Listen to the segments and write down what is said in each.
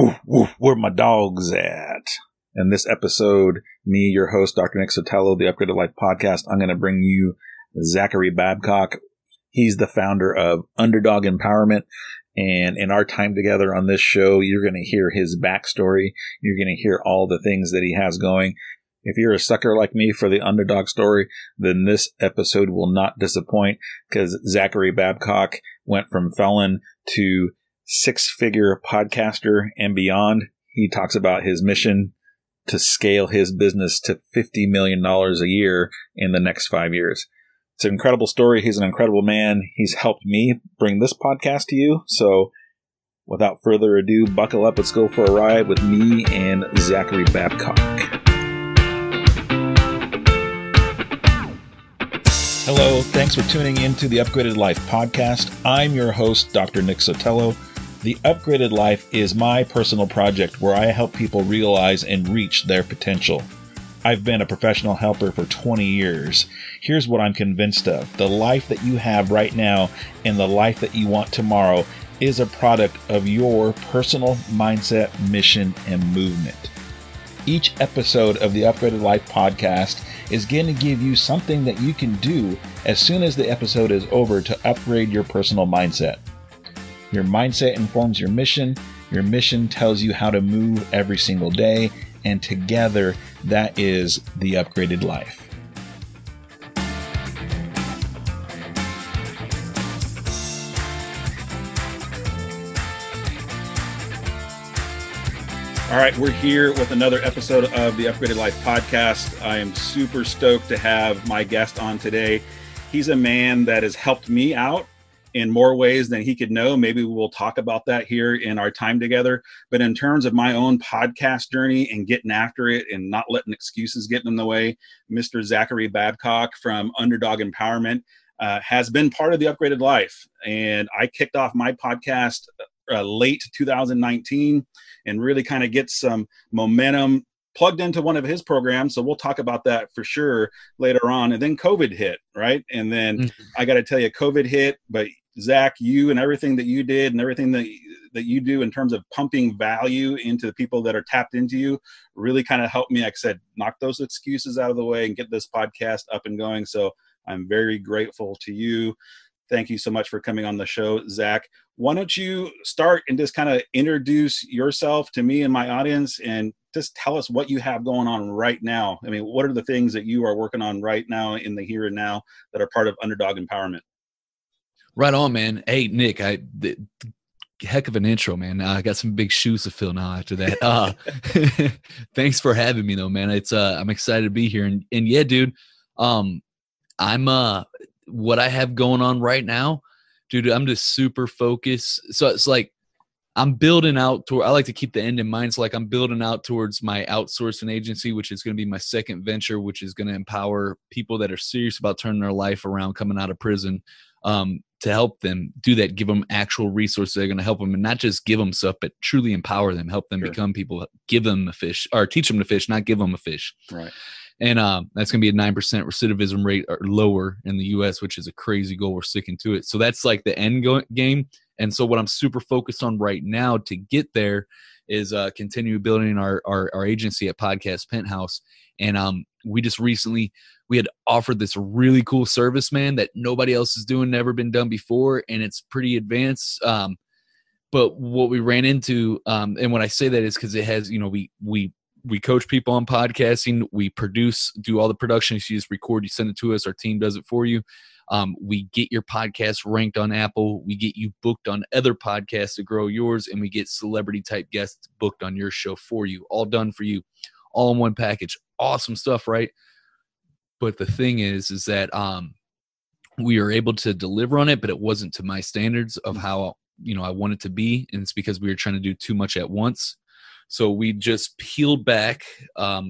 woof, woof, where my dog's at. In this episode, me, your host, Dr. Nick Sotelo, the Upgraded Life podcast, I'm going to bring you Zachary Babcock. He's the founder of Underdog Empowerment. And in our time together on this show, you're going to hear his backstory. You're going to hear all the things that he has going. If you're a sucker like me for the underdog story, then this episode will not disappoint, because Zachary Babcock went from felon to six-figure podcaster and beyond. He talks about his mission to scale his business to $50 million a year in the next 5 years. It's an incredible story. He's an incredible man. He's helped me bring this podcast to you. So without further ado, buckle up. Let's go for a ride with me and Zachary Babcock. Hello, thanks for tuning in to the Upgraded Life podcast. I'm your host, Dr. Nick Sotelo. The Upgraded Life is my personal project where I help people realize and reach their potential. I've been a professional helper for 20 years. Here's what I'm convinced of. The life that you have right now and the life that you want tomorrow is a product of your personal mindset, mission, and movement. Each episode of the Upgraded Life podcast is going to give you something that you can do as soon as the episode is over to upgrade your personal mindset. Your mindset informs your mission tells you how to move every single day, and together that is the Upgraded Life. All right, we're here with another episode of the Upgraded Life podcast. I am super stoked to have my guest on today. He's a man that has helped me out in more ways than he could know. Maybe we'll talk about that here in our time together. But in terms of my own podcast journey and getting after it and not letting excuses get in the way, Mr. Zachary Babcock from Underdog Empowerment has been part of the Upgraded Life. And I kicked off my podcast late 2019 and really kind of get some momentum plugged into one of his programs. So we'll talk about that for sure later on. And then COVID hit, right? And then I got to tell you, COVID hit, but Zach, you and everything that you did and everything that you do in terms of pumping value into the people that are tapped into you really kind of helped me, like I said, knock those excuses out of the way and get this podcast up and going. So I'm very grateful to you. Thank you so much for coming on the show, Zach. Why don't you start and just kind of introduce yourself to me and my audience and just tell us what you have going on right now. I mean, what are the things that you are working on right now in the here and now that are part of Underdog Empowerment? Right on, man. Hey, Nick, heck of an intro, man. I got some big shoes to fill now after that. Thanks for having me though, man. I'm excited to be here. And yeah, dude, what I have going on right now, dude, I'm just super focused. So it's like I'm building out toward, I like to keep the end in mind. It's like I'm building out towards my outsourcing agency, which is going to be my second venture, which is going to empower people that are serious about turning their life around coming out of prison, to help them do that, give them actual resources that are going to help them, and not just give them stuff, but truly empower them, help them become people, give them a fish, or teach them to fish, not give them a fish. Right. And that's going to be a 9% recidivism rate or lower in the U.S., which is a crazy goal. We're sticking to it. So that's like the end game. And so what I'm super focused on right now to get there is continue building our agency at Podcast Penthouse. And we just recently, we had offered this really cool service, man, that nobody else is doing, never been done before. And it's pretty advanced. But what we ran into, and when I say that is because it has, you know, we coach people on podcasting. We produce, do all the production. You just record, you send it to us. Our team does it for you. We get your podcast ranked on Apple. We get you booked on other podcasts to grow yours. And we get celebrity type guests booked on your show for you, all done for you, all in one package. Awesome stuff, right? But the thing is that we are able to deliver on it, but it wasn't to my standards of how, you know, I want it to be. And it's because we were trying to do too much at once. So we just peeled back,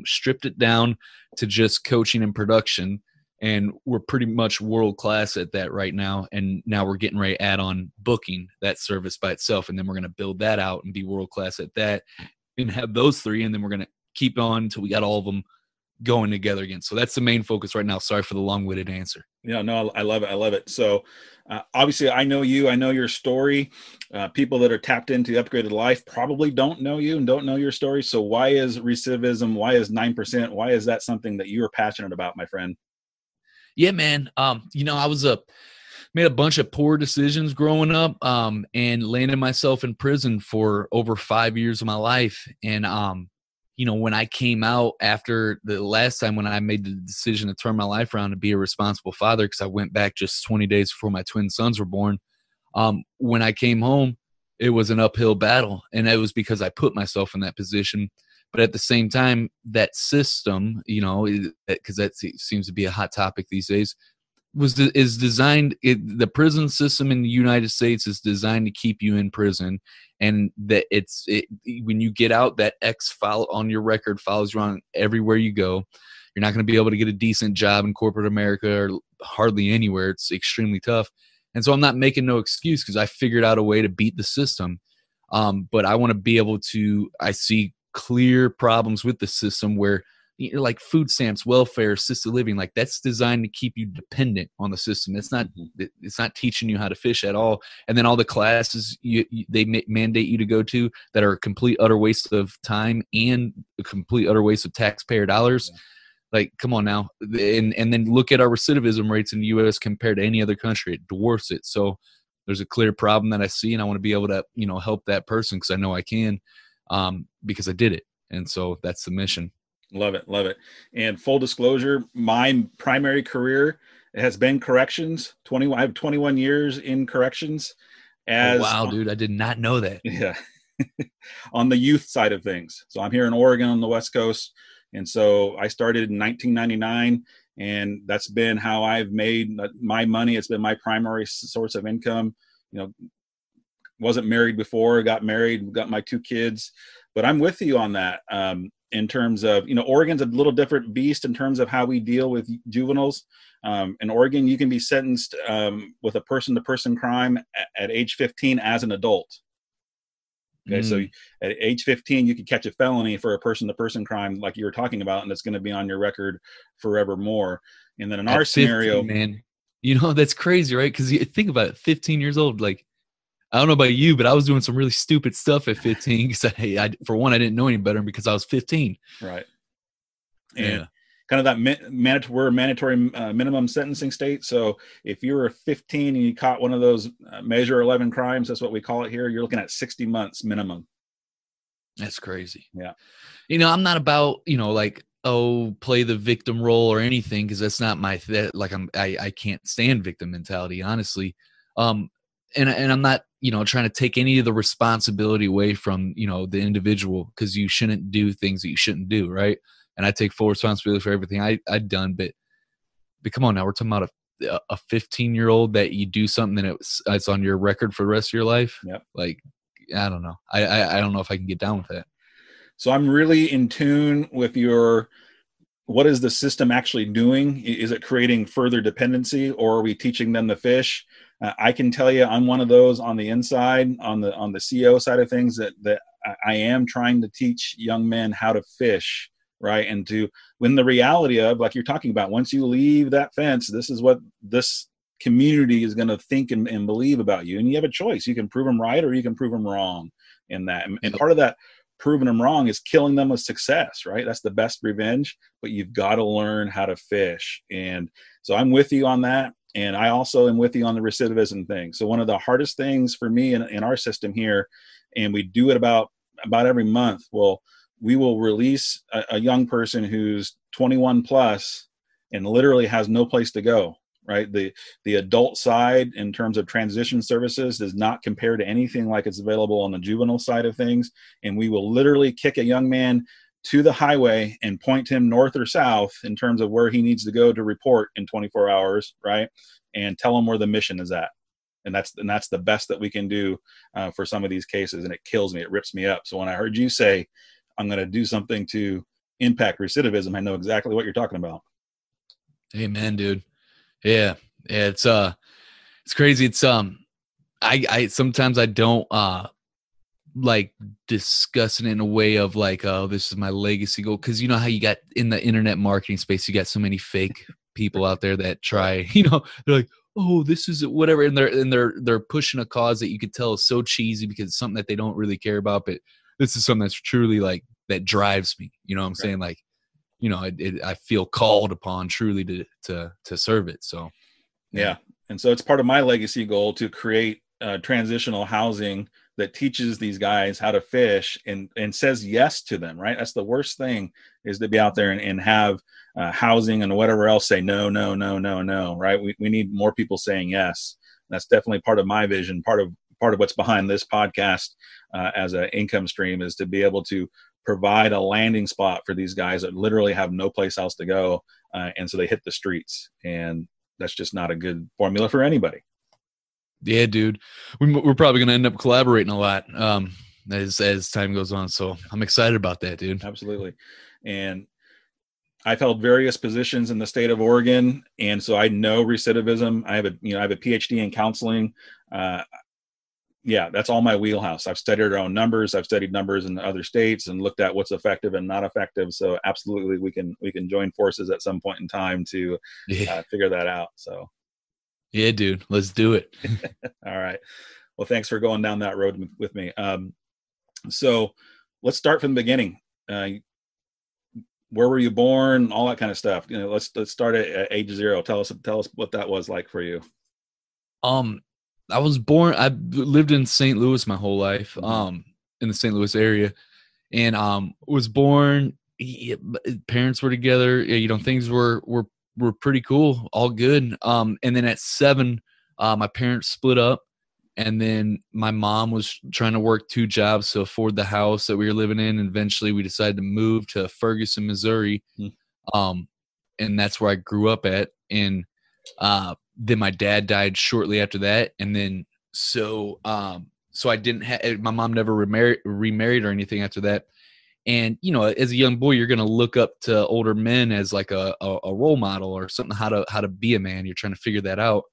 stripped it down to just coaching and production, and we're pretty much world-class at that right now. And now we're getting ready to add on booking, that service by itself, and then we're going to build that out and be world-class at that and have those three, and then we're going to keep on until we got all of them going together again. So that's the main focus right now. Sorry for the long-winded answer. Yeah, no, I love it. I love it. So obviously I know you, I know your story. People that are tapped into the Upgraded Life probably don't know you and don't know your story. So why is recidivism? Why is 9%? Why is that something that you are passionate about, my friend? Yeah, man. You know, I was made a bunch of poor decisions growing up, and landed myself in prison for over 5 years of my life. And, you know, when I came out after the last time when I made the decision to turn my life around to be a responsible father, because I went back just 20 days before my twin sons were born. When I came home, it was an uphill battle, and it was because I put myself in that position. But at the same time, that system, you know, because that seems to be a hot topic these days, is designed. The prison system in the United States is designed to keep you in prison, and that when you get out, that X file on your record follows you on everywhere you go. You're not going to be able to get a decent job in corporate America, or hardly anywhere. It's extremely tough. And so I'm not making no excuse, because I figured out a way to beat the system. But I want to be able to, I see clear problems with the system where, you know, like food stamps, welfare, assisted living, like that's designed to keep you dependent on the system. It's not teaching you how to fish at all. And then all the classes they mandate you to go to that are a complete utter waste of time and a complete utter waste of taxpayer dollars. Yeah. Like, come on now. And then look at our recidivism rates in the U.S. compared to any other country. It dwarfs it. So there's a clear problem that I see, and I want to be able to, you know, help that person, because I know I can, because I did it. And so that's the mission. Love it. Love it. And full disclosure, my primary career has been corrections. I have 21 years in corrections. Dude, I did not know that. Yeah. On the youth side of things. So I'm here in Oregon on the West Coast. And so I started in 1999, and that's been how I've made my money. It's been my primary source of income. You know, wasn't married before, got married, got my two kids, but I'm with you on that. In terms of, you know, Oregon's a little different beast in terms of how we deal with juveniles. In Oregon, you can be sentenced with a person-to-person crime at age 15 as an adult. Okay, so at age 15, you can catch a felony for a person-to-person crime, like you were talking about, and it's going to be on your record forevermore. And then in our scenario, man, you know, that's crazy, right? Because think about it, 15 years old, like, I don't know about you, but I was doing some really stupid stuff at 15 because, for one, I didn't know any better because I was 15. Right. And kind of that mandatory minimum sentencing state. So if you were 15 and you caught one of those Measure 11 crimes, that's what we call it here, you're looking at 60 months minimum. That's crazy. Yeah. You know, I'm not about, you know, like, oh, play the victim role or anything, because that's not my I can't stand victim mentality, honestly. And I'm not, you know, trying to take any of the responsibility away from, you know, the individual, because you shouldn't do things that you shouldn't do, right? And I take full responsibility for everything I've done, but come on now, we're talking about a 15-year-old that you do something and it's on your record for the rest of your life. Yep. Like, I don't know. I don't know if I can get down with that. So I'm really in tune with what is the system actually doing? Is it creating further dependency, or are we teaching them to fish? I can tell you, I'm one of those on the inside, on the CO side of things, that I am trying to teach young men how to fish, right? And to win the reality of, like you're talking about, once you leave that fence, this is what this community is going to think and believe about you. And you have a choice. You can prove them right, or you can prove them wrong in that. And part of that proving them wrong is killing them with success, right? That's the best revenge, but you've got to learn how to fish. And so I'm with you on that. And I also am with you on the recidivism thing. So one of the hardest things for me in our system here, and we do it about every month, well, we will release a young person who's 21 plus and literally has no place to go, right? The adult side in terms of transition services does not compare to anything like it's available on the juvenile side of things. And we will literally kick a young man to the highway and point him north or south in terms of where he needs to go to report in 24 hours, right? And tell him where the mission is at. And that's the best that we can do for some of these cases. And it kills me. It rips me up. So when I heard you say, I'm going to do something to impact recidivism, I know exactly what you're talking about. Amen, dude. Yeah. It's crazy. Sometimes I don't, like discussing it in a way of like, oh, this is my legacy goal. Cause you know how you got in the internet marketing space, you got so many fake people out there that try, you know, they're like, oh, this is whatever. And they're pushing a cause that you could tell is so cheesy because it's something that they don't really care about. But this is something that's truly like, that drives me. You know what I'm saying? Like, you know, I feel called upon truly to serve it. So, yeah. And so it's part of my legacy goal to create transitional housing that teaches these guys how to fish and says yes to them, right? That's the worst thing, is to be out there and have housing and whatever else say no, no, no, no, no, right? We need more people saying yes. And that's definitely part of my vision, part of what's behind this podcast as an income stream, is to be able to provide a landing spot for these guys that literally have no place else to go. And so they hit the streets, and that's just not a good formula for anybody. Yeah, dude, we're probably going to end up collaborating a lot as time goes on. So I'm excited about that, dude. Absolutely. And I've held various positions in the state of Oregon, and so I know recidivism. I have a PhD in counseling. Yeah, that's all my wheelhouse. I've studied our own numbers. I've studied numbers in other states and looked at what's effective and not effective. So absolutely, we can join forces at some point in time to figure that out. So yeah, dude, let's do it. All right. Well, thanks for going down that road with me. So let's start from the beginning. Where were you born? All that kind of stuff. You know, let's start at age zero. Tell us what that was like for you. I lived in St. Louis my whole life, in the St. Louis area, and was born. Parents were together. You know, things were pretty cool, all good. And then at 7, my parents split up, and then my mom was trying to work 2 jobs to afford the house that we were living in. And eventually, we decided to move to Ferguson, Missouri, and that's where I grew up at. And then my dad died shortly after that. And then, so I didn't have, my mom never remarried or anything after that. And, you know, as a young boy, you're going to look up to older men as like a role model or something, how to be a man. You're trying to figure that out.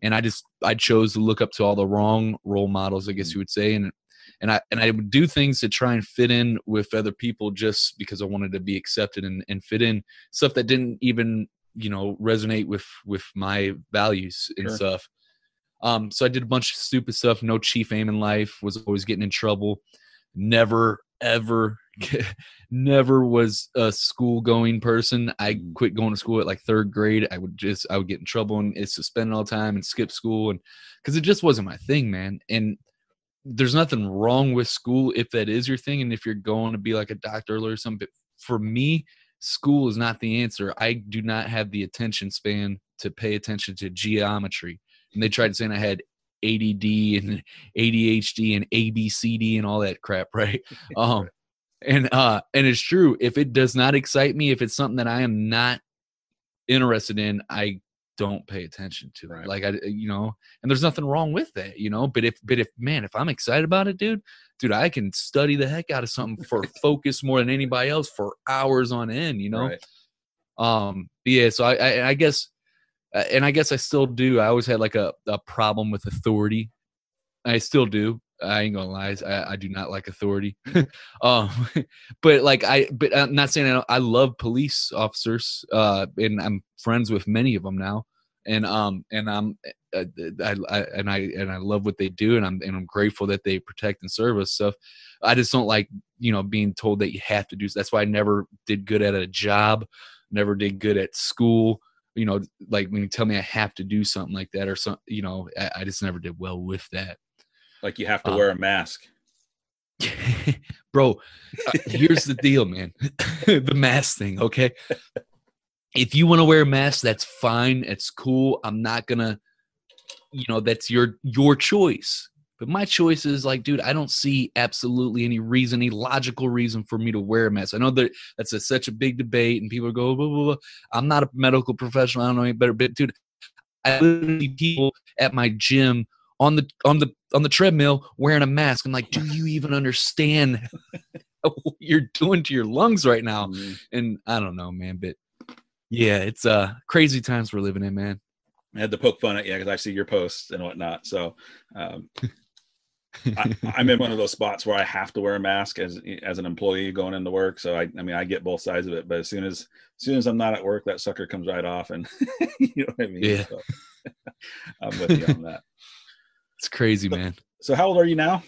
And I chose to look up to all the wrong role models, I guess you would say. And I would do things to try and fit in with other people just because I wanted to be accepted and fit in, stuff that didn't even, you know, resonate with my values and stuff. So I did a bunch of stupid stuff. No chief aim in life, was always getting in trouble. Never was a school going person. I quit going to school at like 3rd grade. I would get in trouble and it's suspended all the time and skip school. And cause it just wasn't my thing, man. And there's nothing wrong with school if that is your thing. And if you're going to be like a doctor or something, but for me, school is not the answer. I do not have the attention span to pay attention to geometry. And they tried saying I had ADD and ADHD and ABCD and all that crap, right? And it's true. If it does not excite me, if it's something that I am not interested in, I don't pay attention to it. Like and there's nothing wrong with that, you know, but if man, if I'm excited about it, dude, I can study the heck out of something for focus more than anybody else for hours on end, you know? Right. Yeah. So I guess, and I guess I still do. I always had like a problem with authority. I still do. I ain't gonna lie. I do not like authority. But I'm not saying I love police officers, and I'm friends with many of them now. And I love what they do, and I'm grateful that they protect and serve us. So I just don't like, you know, being told that you have to do. That's why I never did good at a job, never did good at school. You know, like when you tell me I have to do something like that or something, you know, I just never did well with that. Like you have to wear a mask. Bro, here's the deal, man. The mask thing. Okay. If you want to wear a mask, that's fine. It's cool. I'm not going to, you know, that's your choice. But my choice is like, dude, I don't see absolutely any logical reason for me to wear a mask. I know that that's such a big debate and people go, blah, blah, blah. I'm not a medical professional. I don't know any better. But dude, I literally see people at my gym on the treadmill wearing a mask. I'm like, do you even understand what you're doing to your lungs right now? Mm-hmm. And I don't know, man, but yeah, it's crazy times we're living in, man. I had to poke fun at you because I see your posts and whatnot. So I'm in one of those spots where I have to wear a mask as an employee going into work. So I mean, I get both sides of it, but as soon as I'm not at work, that sucker comes right off, and you know what I mean? Yeah. So, I'm with you on that. It's crazy, man. So how old are you now?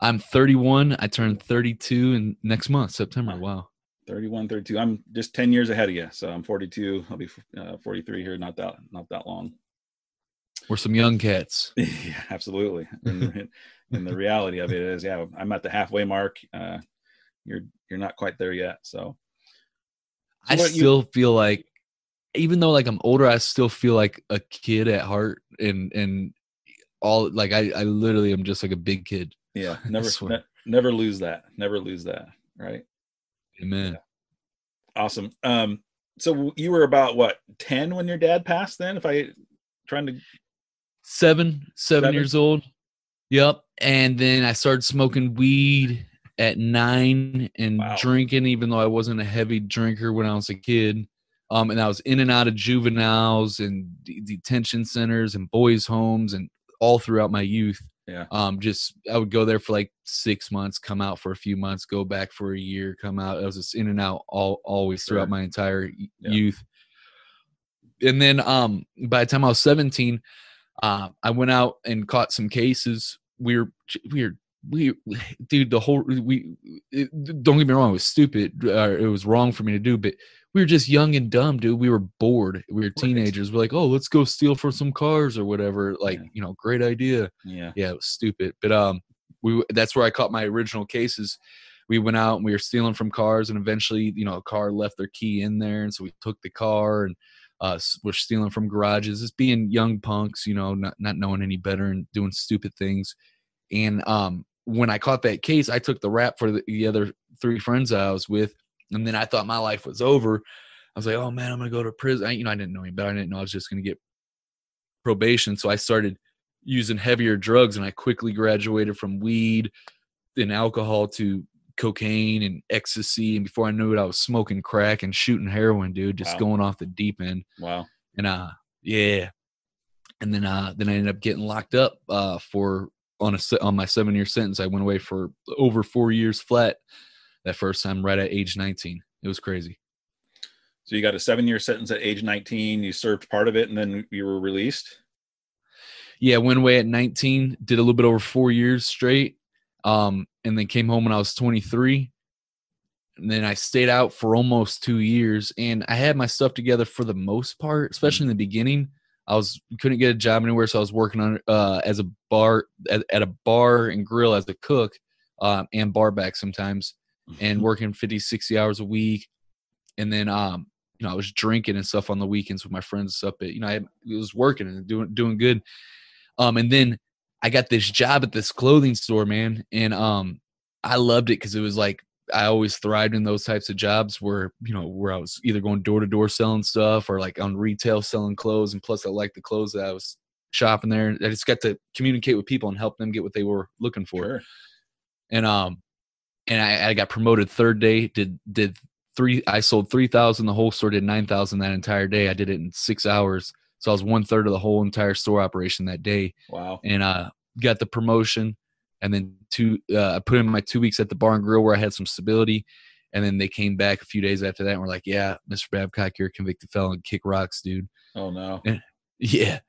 I'm 31. I turned 32 in next month, September. Wow. 31, 32. I'm just 10 years ahead of you. So I'm 42. I'll be 43 here. Not that long. We're some young cats. Yeah, absolutely. And the reality of it is, yeah, I'm at the halfway mark. You're not quite there yet. So I still feel like, even though like I'm older, I still feel like a kid at heart, and all, like I literally am just like a big kid. Yeah. Never lose that. Never lose that. Right. Amen. Yeah. Awesome. So you were about what, 10 when your dad passed then? If I trying to seven years old. Yep. And then I started smoking weed at 9 and drinking, even though I wasn't a heavy drinker when I was a kid. And I was in and out of juveniles and detention centers and boys' homes and all throughout my youth. Yeah. I would go there for like 6 months, come out for a few months, go back for a year, come out. I was just in and out always throughout my entire youth. And then, by the time I was 17, I went out and caught some cases. Don't get me wrong, it was stupid. It was wrong for me to do, but we were just young and dumb, dude. We were bored. We were teenagers. We're like, oh, let's go steal for some cars or whatever. Like, you know, great idea. Yeah. Yeah. It was stupid. But, that's where I caught my original cases. We went out and we were stealing from cars, and eventually, you know, a car left their key in there. And so we took the car, and we're stealing from garages, just being young punks, you know, not knowing any better and doing stupid things. And, when I caught that case, I took the rap for the other three friends I was with. And then I thought my life was over. I was like, oh man, I'm going to go to prison. I didn't know any better. I didn't know I was just going to get probation. So I started using heavier drugs, and I quickly graduated from weed and alcohol to cocaine and ecstasy. And before I knew it, I was smoking crack and shooting heroin, dude, just going off the deep end. Wow. And, yeah. And then I ended up getting locked up, on my 7-year sentence. I went away for over 4 years flat. That first time right at age 19. It was crazy. So you got a 7-year sentence at age 19, you served part of it, and then you were released? Yeah, went away at 19, did a little bit over 4 years straight, and then came home when I was 23. And then I stayed out for almost 2 years, and I had my stuff together for the most part, especially in the beginning. I couldn't get a job anywhere, so I was working on as a bar at a bar and grill as a cook, and bar back sometimes. And working 50, 60 hours a week. And then, you know, I was drinking and stuff on the weekends with my friends up at, you know, I was working and doing good. And then I got this job at this clothing store, man. And, I loved it, 'cause it was like, I always thrived in those types of jobs where, you know, where I was either going door to door selling stuff or like on retail selling clothes. And plus I liked the clothes that I was shopping there. I just got to communicate with people and help them get what they were looking for. Sure. And I got promoted third day, I sold 3,000, the whole store did 9,000 that entire day. I did it in 6 hours. So I was 1/3 of the whole entire store operation that day. Wow. And I got the promotion, and then I put in my 2 weeks at the bar and grill where I had some stability. And then they came back a few days after that and were like, yeah, Mr. Babcock, you're a convicted felon, kick rocks, dude. Oh no. And, yeah.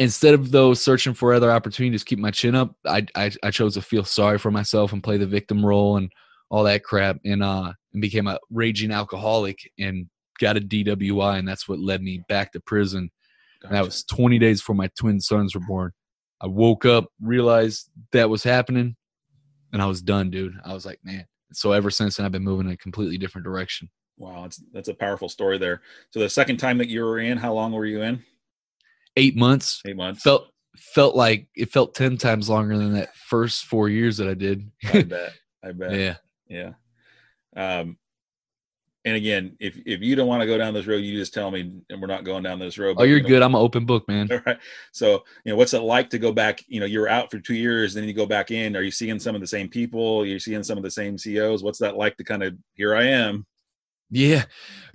Instead of though searching for other opportunities, keep my chin up, I chose to feel sorry for myself and play the victim role and all that crap, and became a raging alcoholic and got a DWI, and that's what led me back to prison. Gotcha. And that was 20 days before my twin sons were born. I woke up, realized that was happening, and I was done, dude. I was like, man. So ever since then, I've been moving in a completely different direction. Wow, that's a powerful story there. So the second time that you were in, how long were you in? 8 months. 8 months. Felt like it felt 10 times longer than that first 4 years that I did. I bet. Yeah. And again, if you don't want to go down this road, you just tell me, and we're not going down this road. Oh, you're good. I'm an open book, man. All right. So, you know, what's it like to go back? You know, you were out for 2 years, then you go back in. Are you seeing some of the same people? You're seeing some of the same CEOs? What's that like to kind of, here I am? Yeah.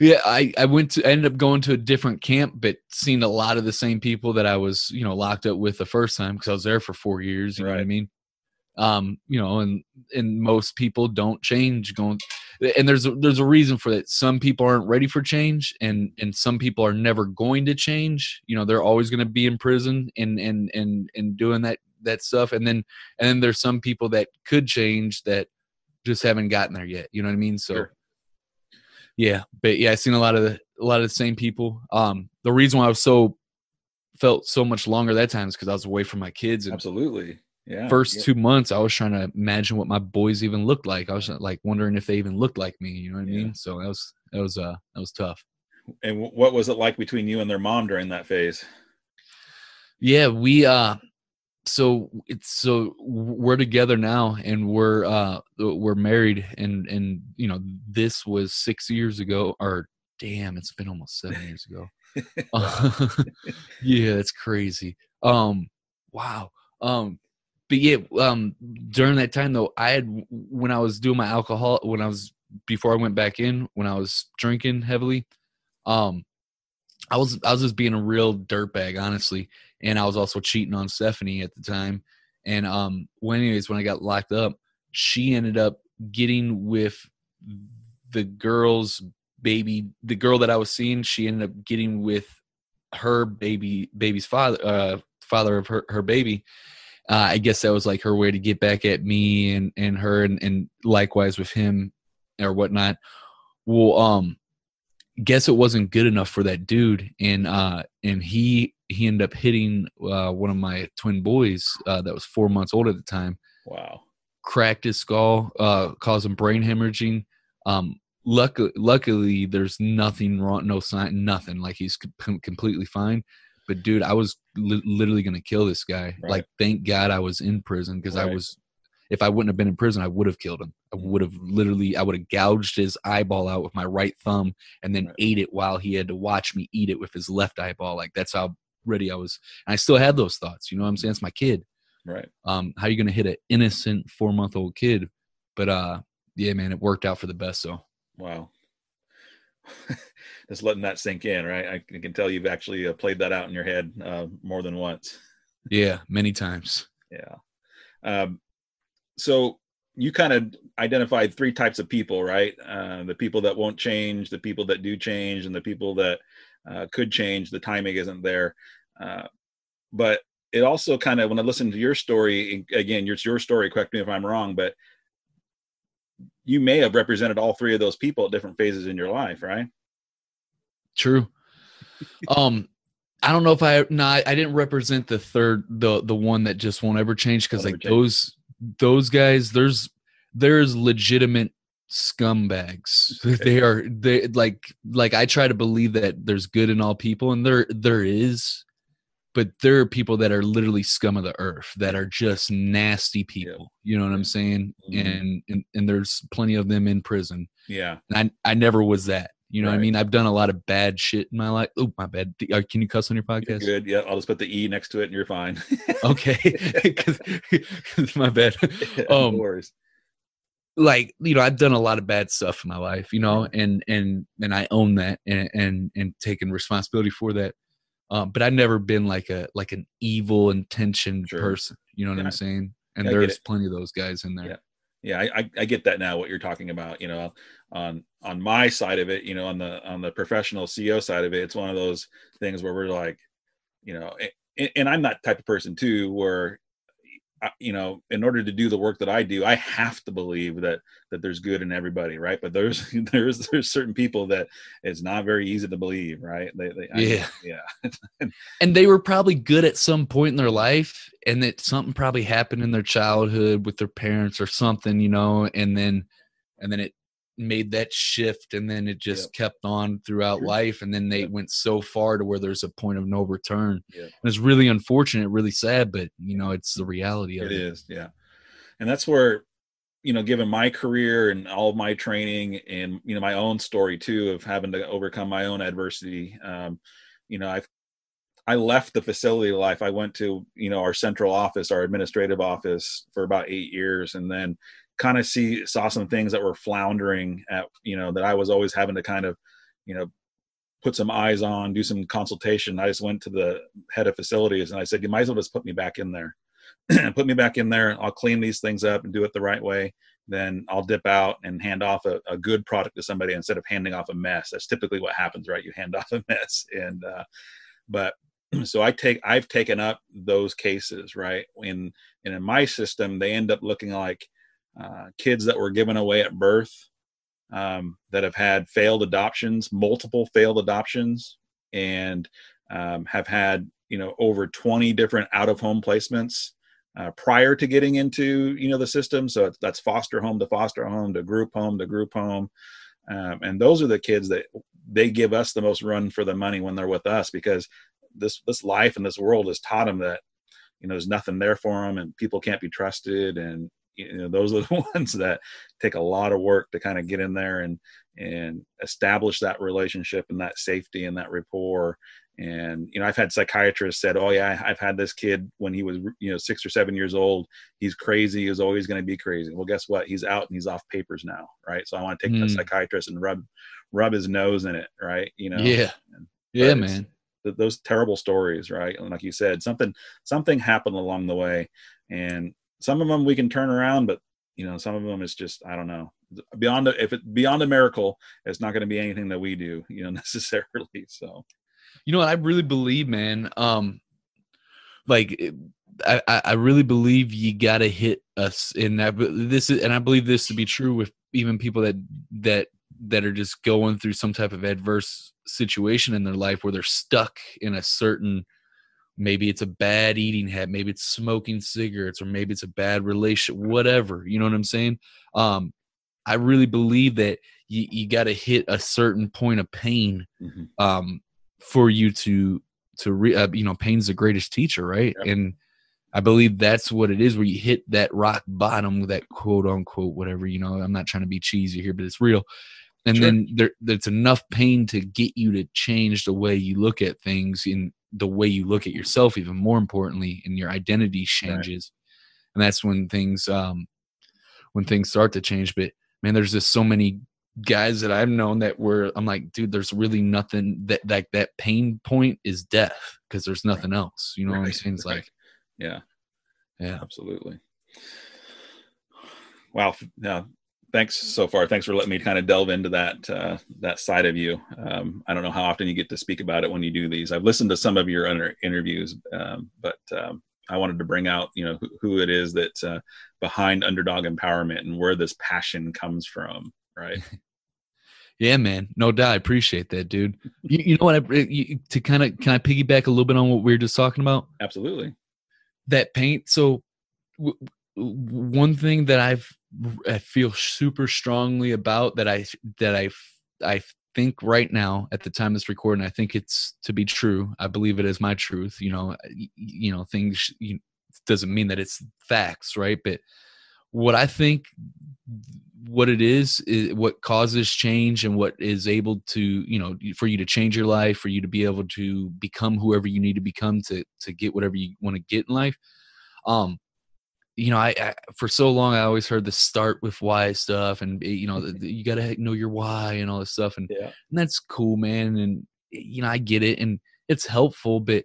I ended up going to a different camp, but seen a lot of the same people that I was, you know, locked up with the first time, because I was there for 4 years. You know what I mean? You know, and most people don't change going, and there's a reason for that. Some people aren't ready for change, and some people are never going to change. You know, they're always going to be in prison and doing that stuff. And then there's some people that could change that just haven't gotten there yet. You know what I mean? So sure. Yeah, but yeah, I've seen a lot of the same people. The reason why I was felt so much longer that time is because I was away from my kids. And absolutely. Yeah. First 2 months, I was trying to imagine what my boys even looked like. I was like wondering if they even looked like me. You know what I mean? So that was tough. And what was it like between you and their mom during that phase? Yeah, so we're together now, and we're married, and you know, this was 6 years ago, or damn, it's been almost 7 years ago. Yeah, it's crazy. Wow. But yeah, during that time though, before I went back in, when I was drinking heavily, I was just being a real dirtbag, honestly. And I was also cheating on Stephanie at the time. And when I got locked up, she ended up getting with the girl's baby. The girl that I was seeing, she ended up getting with her baby's father of her baby. I guess that was like her way to get back at me and her, and likewise with him or whatnot. Well, guess it wasn't good enough for that dude, and he ended up hitting one of my twin boys that was 4 months old at the time. Wow. Cracked his skull, causing brain hemorrhaging. Luckily there's nothing wrong, no sign, nothing, like he's completely fine. But dude, I was literally going to kill this guy. Right. Like, thank God I was in prison, because right. If I wouldn't have been in prison, I would have killed him. I would have gouged his eyeball out with my right thumb, and then ate it while he had to watch me eat it with his left eyeball. Like, that's how ready I was. And I still had those thoughts. You know what I'm saying? It's my kid. Right. How are you going to hit an innocent 4-month-old kid? But yeah, man, it worked out for the best. So. Wow. Just letting that sink in, right? I can tell you've actually played that out in your head more than once. Yeah, many times. Yeah. So you kind of identified three types of people, right? The people that won't change, the people that do change, and the people that could change. The timing isn't there. But it also kind of, when I listen to your story, again, it's your story, correct me if I'm wrong, but you may have represented all three of those people at different phases in your life, right? True. I don't know if I didn't represent the third, the one that just won't ever change. Cause like those guys, there's legitimate scumbags. Okay. They like I try to believe that there's good in all people, and there is, but there are people that are literally scum of the earth, that are just nasty people. Yeah. You know what I'm saying? Mm-hmm. And there's plenty of them in prison. Yeah. And I never was that. You know what I mean? I've done a lot of bad shit in my life. Oh, my bad. Can you cuss on your podcast? You're good. Yeah. I'll just put the E next to it and you're fine. Okay. My bad. No worries. Like, you know, I've done a lot of bad stuff in my life, you know, and I own that and taken responsibility for that. But I've never been like an evil intentioned person. You know what I'm saying? And there's plenty of those guys in there. Yeah. Yeah, I get that now, what you're talking about. You know, on my side of it, you know, on the professional CEO side of it, it's one of those things where we're like, you know, and I'm that type of person too, where, you know, in order to do the work that I do, I have to believe that there's good in everybody, right? But there's certain people that it's not very easy to believe, right? Yeah. And they were probably good at some point in their life, and that something probably happened in their childhood with their parents or something, you know, and then it made that shift, and then it just kept on throughout life, and then they went so far to where there's a point of no return. And it's really unfortunate, really sad, but you know, it's the reality of it. It is, yeah. And that's where, you know, given my career and all of my training, and you know, my own story too of having to overcome my own adversity, you know, I left the facility life. I went to, you know, our central office, our administrative office for about 8 years, and then kind of saw some things that were floundering at, you know, that I was always having to kind of, you know, put some eyes on, do some consultation. I just went to the head of facilities and I said, you might as well just put me back in there. Put me back in there. I'll clean these things up and do it the right way. Then I'll dip out and hand off a good product to somebody instead of handing off a mess. That's typically what happens, right? You hand off a mess. And, but so I've taken up those cases, right? And in my system, they end up looking like kids that were given away at birth, that have had failed adoptions, multiple failed adoptions, and have had, you know, over 20 different out-of-home placements prior to getting into, you know, the system. So that's foster home to foster home to group home to group home. And those are the kids that they give us the most run for the money when they're with us, because this life and this world has taught them that, you know, there's nothing there for them and people can't be trusted. And, you know, those are the ones that take a lot of work to kind of get in there and establish that relationship and that safety and that rapport. And, you know, I've had psychiatrists said, oh yeah, I've had this kid when he was, you know, 6 or 7 years old, he's crazy. He's always going to be crazy. Well, guess what? He's out and he's off papers now. Right. So I want to take the psychiatrist and rub his nose in it. Right. You know? Yeah. Yeah, man. Those terrible stories. Right. And like you said, something happened along the way, and some of them we can turn around, but you know, some of them is just, I don't know, beyond a miracle, it's not going to be anything that we do, you know, necessarily. So. You know what? I really believe, man, I really believe you got to hit us in that. And I believe this to be true with even people that are just going through some type of adverse situation in their life where they're stuck in a certain, maybe it's a bad eating habit, maybe it's smoking cigarettes, or maybe it's a bad relationship, whatever, you know what I'm saying? I really believe that you got to hit a certain point of pain, for you to pain's the greatest teacher, right? Yep. And I believe that's what it is, where you hit that rock bottom, that quote unquote, whatever, you know, I'm not trying to be cheesy here, but it's real. And sure. Then there's enough pain to get you to change the way you look at things, in the way you look at yourself, even more importantly, and your identity changes. Right. And that's when things start to change. But man, there's just so many guys that I've known I'm like, dude, there's really nothing that pain point is death, because there's nothing right. else. You know right. what I'm saying? It's right. like, yeah, yeah, absolutely. Wow. No, thanks so far. Thanks for letting me kind of delve into that side of you. I don't know how often you get to speak about it when you do these. I've listened to some of your other interviews, but I wanted to bring out, you know, who it is that's behind Underdog Empowerment and where this passion comes from. Right. Yeah, man. No doubt. I appreciate that, dude. You know what? Can I piggyback a little bit on what we were just talking about? Absolutely. That paint. So one thing that I feel super strongly about that I think right now at the time this recording, I think it's to be true. I believe it is my truth. You know, things doesn't mean that it's facts, right? But what I think, what it is what causes change and what is able to, you know, for you to change your life, for you to be able to become whoever you need to become to get whatever you want to get in life. You know, I for so long, I always heard the start with why stuff, and you know, you got to know your why and all this stuff. And, yeah. and that's cool, man. And, you know, I get it and it's helpful, but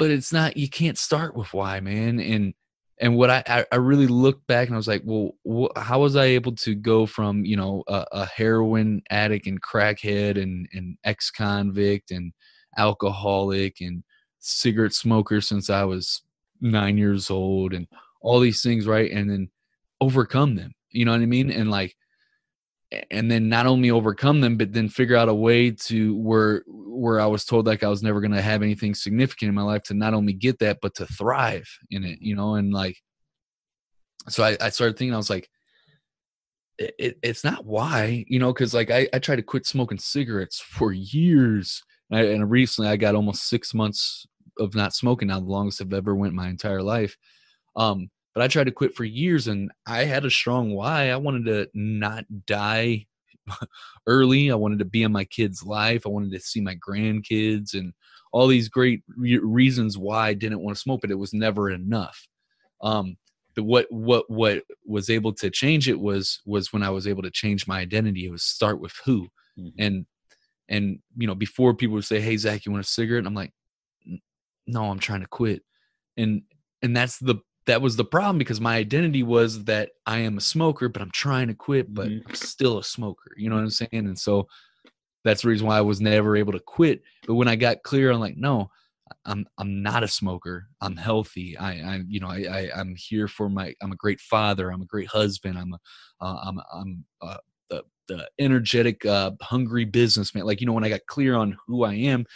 it's not, you can't start with why, man. And what I really looked back and I was like, well, how was I able to go from, you know, a heroin addict and crackhead and ex-convict and alcoholic and cigarette smoker since I was 9 years old and all these things, right? And then overcome them, you know what I mean? And like, and then not only overcome them, but then figure out a way to where I was told like I was never going to have anything significant in my life, to not only get that, but to thrive in it, you know? And like, so I started thinking, I was like, it's not why, you know, cause like I tried to quit smoking cigarettes for years. And recently I got almost 6 months of not smoking now, the longest I've ever went my entire life. But I tried to quit for years and I had a strong why. I wanted to not die early. I wanted to be in my kids' life. I wanted to see my grandkids and all these great reasons why I didn't want to smoke, but it was never enough. what was able to change it was when I was able to change my identity. It was start with who. Mm-hmm. And, you know, before people would say, "Hey, Zach, you want a cigarette?" And I'm like, "No, I'm trying to quit." And that was the problem, because my identity was that I am a smoker, but I'm trying to quit, but I'm still a smoker. You know what I'm saying? And so that's the reason why I was never able to quit. But when I got clear, I'm like, no, I'm not a smoker. I'm healthy. I'm here for I'm a great father. I'm a great husband. I'm the energetic, hungry businessman. Like, you know, when I got clear on who I am,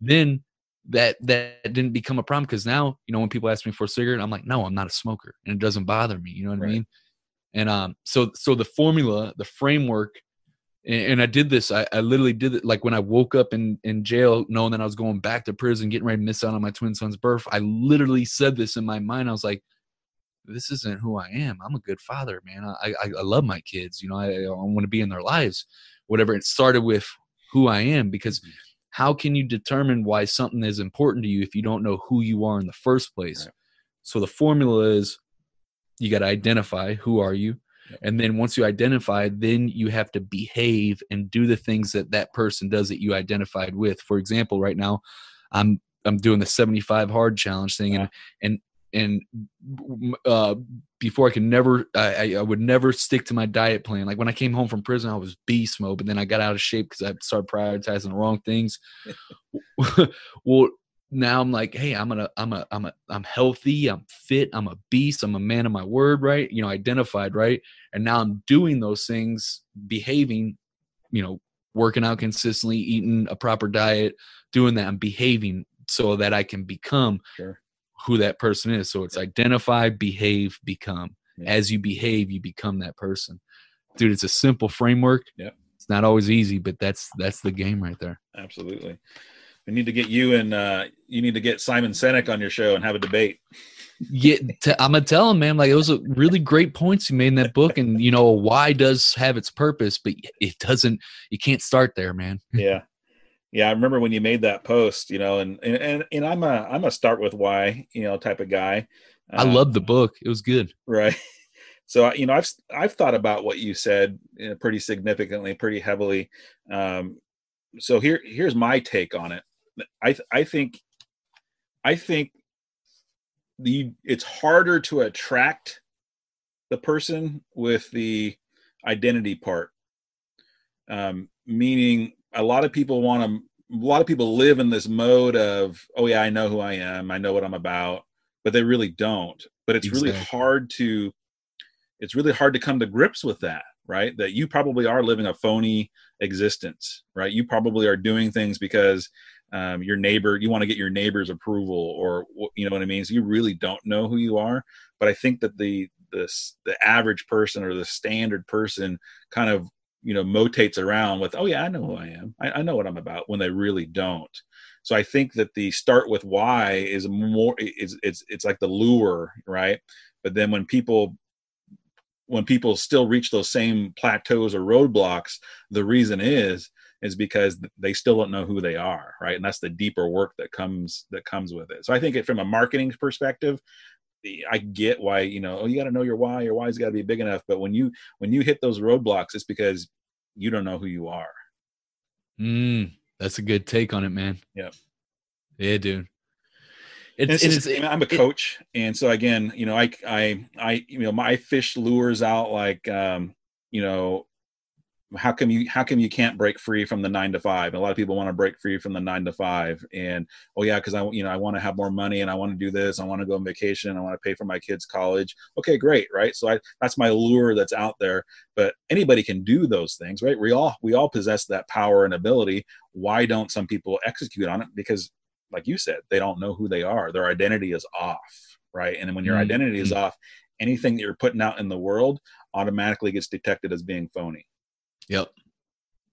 then that didn't become a problem. Because now, you know, when people ask me for a cigarette, I'm like, no, I'm not a smoker, and it doesn't bother me. You know what right. I mean? And so the formula, the framework, and I did this. I literally did it. Like when I woke up in jail, knowing that I was going back to prison, getting ready to miss out on my twin son's birth, I literally said this in my mind. I was like, this isn't who I am. I'm a good father, man. I love my kids. You know, I want to be in their lives, whatever. It started with who I am, because how can you determine why something is important to you if you don't know who you are in the first place? Right. So the formula is, you got to identify who are you. Yep. And then once you identify, then you have to behave and do the things that person does that you identified with. For example, right now I'm doing the 75 hard challenge thing. Yeah. And before I would never stick to my diet plan. Like when I came home from prison, I was beast mode, but then I got out of shape because I started prioritizing the wrong things. Well, now I'm like, hey, I'm healthy. I'm fit. I'm a beast. I'm a man of my word. Right. You know, identified. Right. And now I'm doing those things, behaving, you know, working out consistently, eating a proper diet, doing that. I'm behaving so that I can become sure. who that person is. So it's identify, behave, become. Yeah. As you behave, you become that person. Dude, it's a simple framework. Yeah. It's not always easy, but that's the game right there. Absolutely. We need to get you and you need to get Simon Sinek on your show and have a debate. Yeah, I'm gonna tell him, man. Like, it was a really great points you made in that book, and you know, why does have its purpose, but it doesn't. You can't start there, man. Yeah. Yeah, I remember when you made that post, you know, and I'm a start with why, you know, type of guy. I love the book; it was good, right? So, you know, I've thought about what you said pretty significantly, pretty heavily. So here's my take on it. I think it's harder to attract the person with the identity part, meaning. A lot of people live in this mode of, oh yeah, I know who I am. I know what I'm about, but they really don't. But it's exactly. It's really hard to come to grips with that, right? That you probably are living a phony existence, right? You probably are doing things because you want to get your neighbor's approval, or you know what I mean? So you really don't know who you are. But I think that the average person or the standard person kind of, you know, motates around with, oh yeah, I know who I am. I know what I'm about, when they really don't. So I think that the start with why is more, it's like the lure, right? But then when people still reach those same plateaus or roadblocks, the reason is because they still don't know who they are, right? And that's the deeper work that comes with it. So I think it, from a marketing perspective, I get why, you know, oh, you got to know your why. Your why's got to be big enough. But when you hit those roadblocks, it's because you don't know who you are. That's a good take on it, man. Yeah. Yeah, dude. I'm a coach. And so again, you know, my fish lures out like, you know, how come you can't break free from the 9 to 5? A lot of people want to break free from the 9 to 5, and oh yeah, because I want to have more money, and I want to do this, I want to go on vacation, I want to pay for my kids' college. Okay, great, right? So that's my lure that's out there. But anybody can do those things, right? We all possess that power and ability. Why don't some people execute on it? Because, like you said, they don't know who they are. Their identity is off, right? And when your identity is off, anything that you're putting out in the world automatically gets detected as being phony. Yep.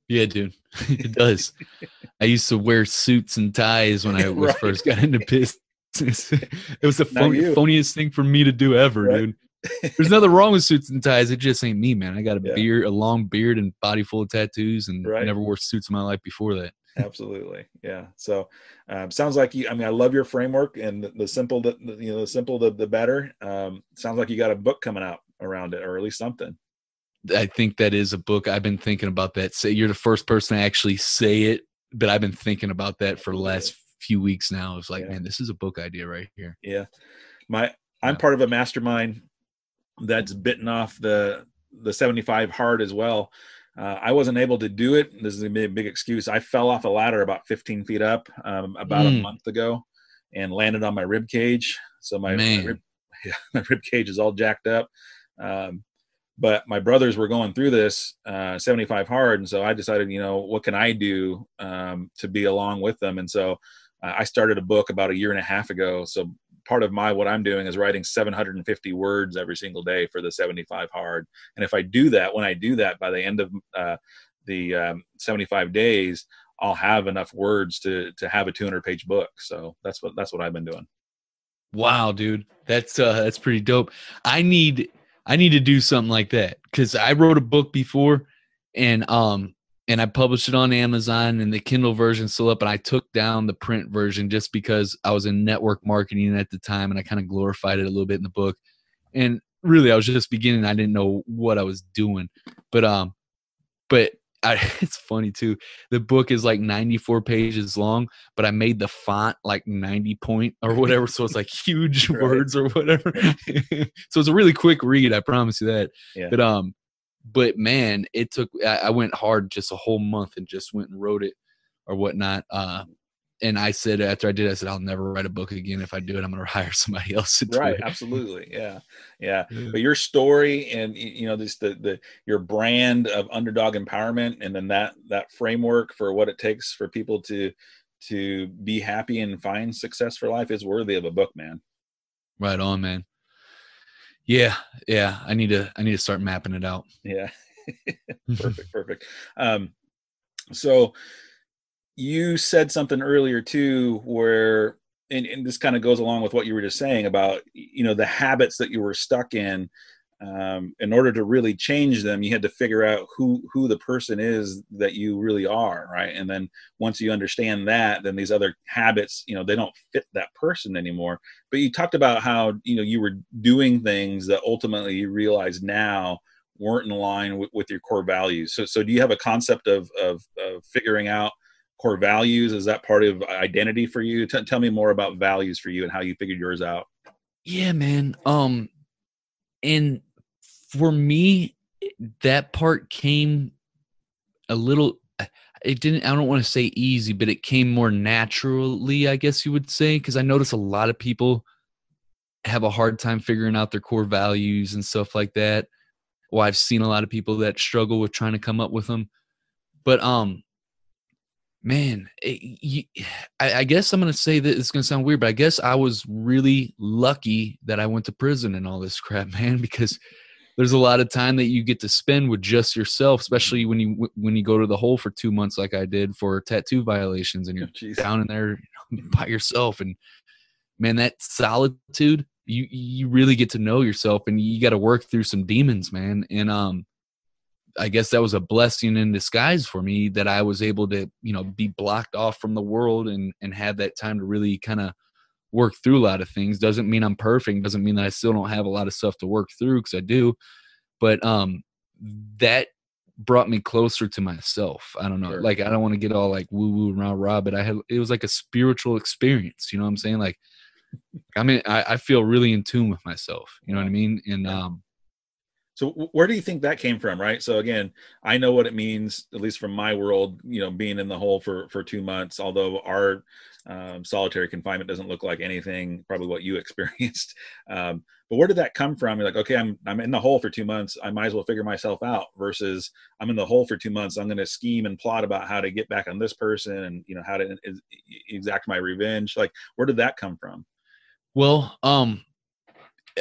Yeah, dude, it does. I used to wear suits and ties when I was right. first got into business. It was the phoniest thing for me to do ever, right? Dude. There's nothing wrong with suits and ties. It just ain't me, man. I got a long beard and body full of tattoos, and right. never wore suits in my life before that. Absolutely. Yeah. So sounds like you, I mean, I love your framework, and the simple, the better. Sounds like you got a book coming out around it, or at least something. I think that is a book. I've been thinking about that. So you're the first person to actually say it, but I've been thinking about that for the last few weeks now. It's like, man, this is a book idea right here. Yeah. I'm part of a mastermind that's bitten off the 75 hard as well. I wasn't able to do it. This is going to be a big excuse. I fell off a ladder about 15 feet up about a month ago and landed on my rib cage. So my rib cage is all jacked up. But my brothers were going through this 75 hard. And so I decided, what can I do to be along with them? And so I started a book about a year and a half ago. So part of what I'm doing is writing 750 words every single day for the 75 hard. And if I do that, when I do that, by the end of the 75 days, I'll have enough words to have a 200-page book. So that's what I've been doing. Wow, dude. That's pretty dope. I need to do something like that, because I wrote a book before and I published it on Amazon, and the Kindle version's still up, and I took down the print version just because I was in network marketing at the time, and I kind of glorified it a little bit in the book. And really, I was just beginning. I didn't know what I was doing. But it's funny too. The book is like 94 pages long, but I made the font like 90 point or whatever. So it's like huge words or whatever. So it's a really quick read. I promise you that. Yeah. But man, it took, I went hard just a whole month and just went and wrote it or whatnot. And I said, after I did, I'll never write a book again. If I do it, I'm going to hire somebody else to do it. Right. Absolutely. Yeah. Yeah. But your story and, just your brand of Underdog Empowerment, and then that framework for what it takes for people to be happy and find success for life is worthy of a book, man. Right on, man. Yeah. Yeah. I need to start mapping it out. Yeah. Perfect. So you said something earlier too, where, and this kind of goes along with what you were just saying about, the habits that you were stuck in order to really change them, you had to figure out who the person is that you really are. Right. And then once you understand that, then these other habits, they don't fit that person anymore. But you talked about how, you were doing things that ultimately you realize now weren't in line with your core values. So do you have a concept of figuring out core values? Is that part of identity for you? Tell me more about values for you and how you figured yours out. Yeah, man. And for me, that part came a little, I don't want to say easy, but it came more naturally, I guess you would say, because I notice a lot of people have a hard time figuring out their core values and stuff like that. Well, I've seen a lot of people that struggle with trying to come up with them. But, man, I guess I'm going to say that it's going to sound weird, but I guess I was really lucky that I went to prison and all this crap, man, because there's a lot of time that you get to spend with just yourself, especially when you go to the hole for 2 months, like I did for tattoo violations, and you're down in there by yourself. And man, that solitude, you really get to know yourself, and you got to work through some demons, man. And, I guess that was a blessing in disguise for me, that I was able to, be blocked off from the world and have that time to really kind of work through a lot of things. Doesn't mean I'm perfect. Doesn't mean that I still don't have a lot of stuff to work through, because I do. But that brought me closer to myself. I don't know. Sure. Like, I don't want to get all like woo-woo, rah-rah, but it was like a spiritual experience. You know what I'm saying? Like, I mean, I feel really in tune with myself. You know what I mean? And, so where do you think that came from, right? So again, I know what it means, at least from my world, being in the hole for 2 months, although our solitary confinement doesn't look like anything, probably what you experienced. But where did that come from? You're like, okay, I'm in the hole for 2 months. I might as well figure myself out, versus I'm in the hole for 2 months. I'm going to scheme and plot about how to get back on this person and, how to exact my revenge. Like, where did that come from? Well,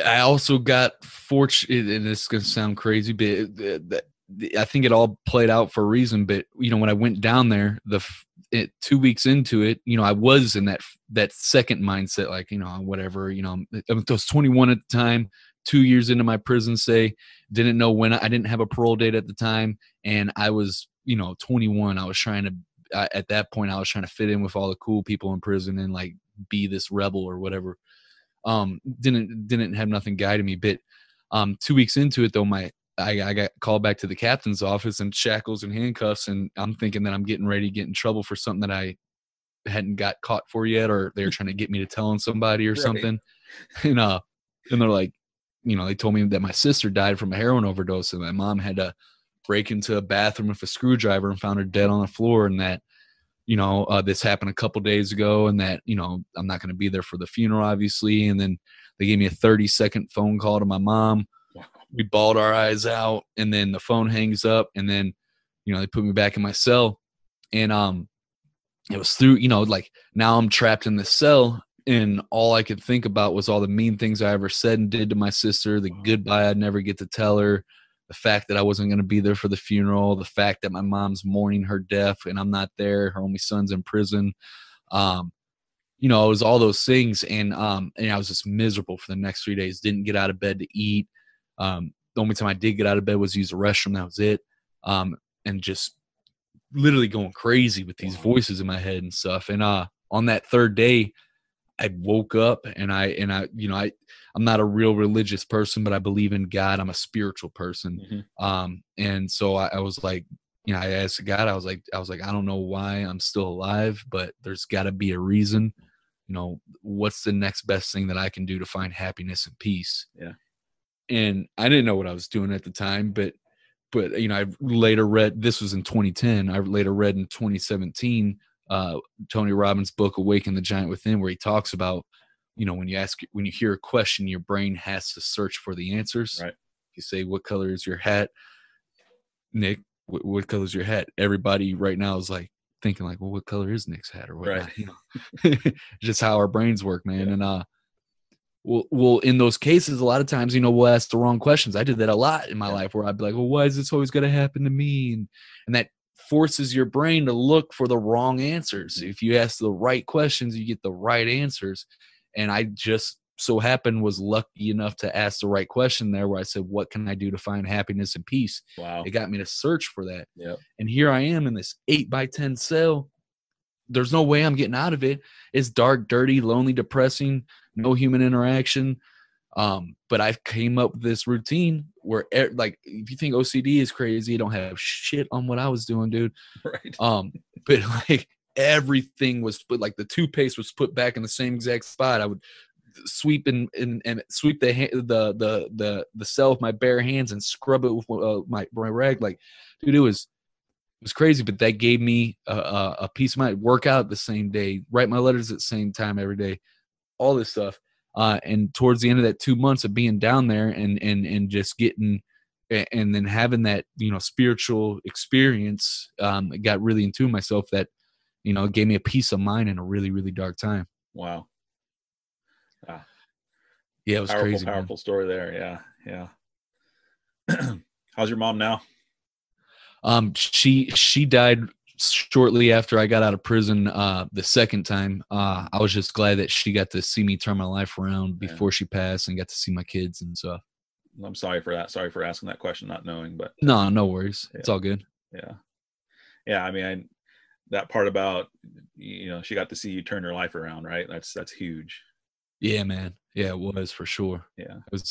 I also got fortunate, and it's going to sound crazy, but I think it all played out for a reason. But, when I went down there, 2 weeks into it, I was in that second mindset, like, whatever, I was 21 at the time, 2 years into my prison, say, didn't know when I didn't have a parole date at the time. And I was, 21, I was trying to at that point I was trying to fit in with all the cool people in prison and like be this rebel or whatever. Didn't have nothing guiding me. But 2 weeks into it though, I got called back to the captain's office in shackles and handcuffs, and I'm thinking that I'm getting ready to get in trouble for something that I hadn't got caught for yet, or they're trying to get me to tell on somebody or right. something. And they're like, you know, they told me that my sister died from a heroin overdose and my mom had to break into a bathroom with a screwdriver and found her dead on the floor, and that, you know, this happened a couple days ago, and that, you know, I'm not going to be there for the funeral, obviously. And then they gave me a 30-second phone call to my mom. We bawled our eyes out, and then the phone hangs up, and then, you know, they put me back in my cell. And it was through, you know, like now I'm trapped in the cell, and all I could think about was all the mean things I ever said and did to my sister, the goodbye I'd never get to tell her, the fact that I wasn't going to be there for the funeral, the fact that my mom's mourning her death and I'm not there, her only son's in prison. You know, it was all those things. And I was just miserable for the next 3 days, didn't get out of bed to eat. The only time I did get out of bed was use the restroom. That was it. And just literally going crazy with these voices in my head and stuff. And, on that third day I woke up, and I, you know, I'm not a real religious person, but I believe in God. I'm a spiritual person. Mm-hmm. And so I was like, you know, I asked God, I was like, I don't know why I'm still alive, but there's gotta be a reason. You know, what's the next best thing that I can do to find happiness and peace? Yeah. And I didn't know what I was doing at the time, but, you know, I later read, this was in 2010. I later read in 2017, Tony Robbins' book, Awaken the Giant Within, where he talks about, you know, when you hear a question, your brain has to search for the answers. Right. You say, what color is your hat? Nick, what color is your hat? Everybody right now is like thinking like, well, what color is Nick's hat or whatnot? Right. You know? Just how our brains work, man. Yeah. And, well, in those cases, a lot of times, you know, we'll ask the wrong questions. I did that a lot in my life, where I'd be like, well, why is this always going to happen to me? And that forces your brain to look for the wrong answers. If you ask the right questions, you get the right answers. And I just so happened was lucky enough to ask the right question there, where I said, what can I do to find happiness and peace? Wow. It got me to search for that. Yep. And here I am in this 8x10 cell. There's no way I'm getting out of it. It's dark, dirty, lonely, depressing, no human interaction. But I've came up with this routine where, like, if you think OCD is crazy, you don't have shit on what I was doing, dude. Right. But like everything was put, like the toothpaste was put back in the same exact spot. I would sweep and sweep the cell with my bare hands and scrub it with my rag. Like, dude, it was crazy, but that gave me a peace of mind. Work out the same day, write my letters at the same time every day, all this stuff. And towards the end of that 2 months of being down there and just getting, and then having that, you know, spiritual experience, I got really in tune with myself, that, you know, gave me a peace of mind in a really, really dark time. Wow. Yeah, it was powerful, crazy. Powerful man. Story there. Yeah. Yeah. How's your mom now? She died shortly after I got out of prison, the second time. I was just glad that she got to see me turn my life around before she passed, and got to see my kids and stuff. I'm sorry for that. Sorry for asking that question, not knowing, but no worries. Yeah. It's all good. Yeah. Yeah. I mean, that part about, you know, she got to see you turn your life around, right? That's huge. Yeah, man. Yeah, it was for sure. Yeah. It was,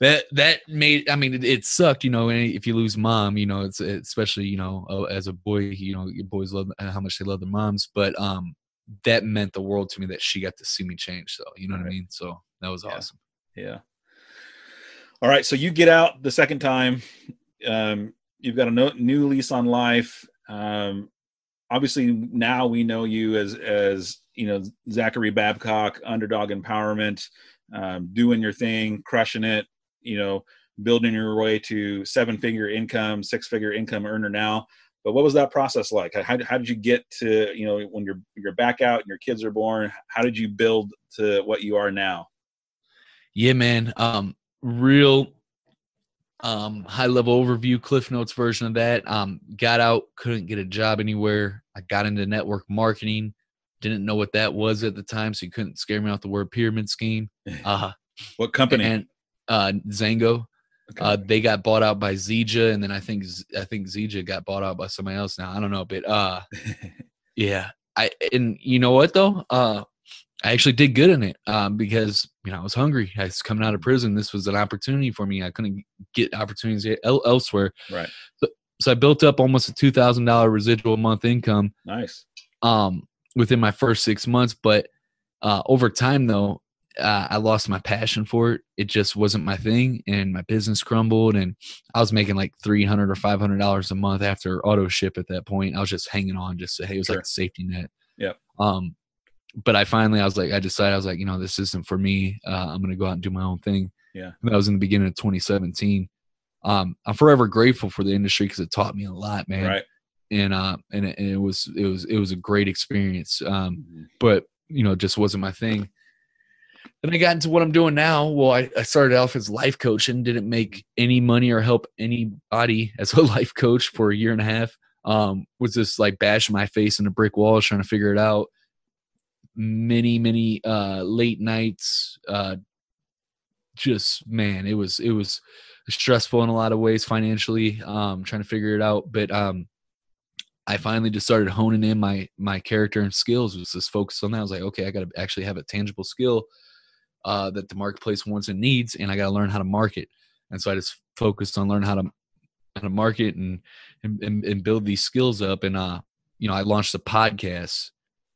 That made, I mean, it sucked, you know, and if you lose mom, you know, it's especially, you know, as a boy, you know, your boys love how much they love their moms, but that meant the world to me that she got to see me change. So, you know what I mean? So that was awesome. Yeah. All right. So you get out the second time. You've got a new lease on life. Obviously now we know you as, you know, Zachary Babcock, Underdog Empowerment, doing your thing, crushing it. You know, building your way to six-figure income earner now. But what was that process like? How did you get to, you know, when you're back out and your kids are born, how did you build to what you are now? Yeah, man. Real high-level overview, Cliff Notes version of that. Got out, couldn't get a job anywhere. I got into network marketing. Didn't know what that was at the time, so you couldn't scare me off the word pyramid scheme. What company? Zango. Okay. They got bought out by Zija, and then I think Zija got bought out by somebody else now. I don't know, but yeah. And you know what though? I actually did good in it because I was hungry. I was coming out of prison. This was an opportunity for me. I couldn't get opportunities elsewhere. Right. So I built up almost a $2,000 residual month income. Nice. Within my first 6 months, but over time though, I lost my passion for it. It just wasn't my thing, and my business crumbled. And I was making like $300 or $500 a month after auto ship at that point. I was just hanging on, just so, hey, it was like a safety net. Yeah. But I decided this isn't for me. I'm going to go out and do my own thing. Yeah. And that was in the beginning of 2017. I'm forever grateful for the industry because it taught me a lot, man. Right. And it was a great experience. But just wasn't my thing. Then I got into what I'm doing now. Well, I started off as life coaching, didn't make any money or help anybody as a life coach for a year and a half. Was just like bashing my face in a brick wall, trying to figure it out. Many late nights. It was stressful in a lot of ways financially, trying to figure it out. But I finally just started honing in my character and skills. It was just focused on that. I was like, okay, I got to actually have a tangible skill that the marketplace wants and needs, and I got to learn how to market. And so I just focused on learning how to market and build these skills up. And I launched a podcast,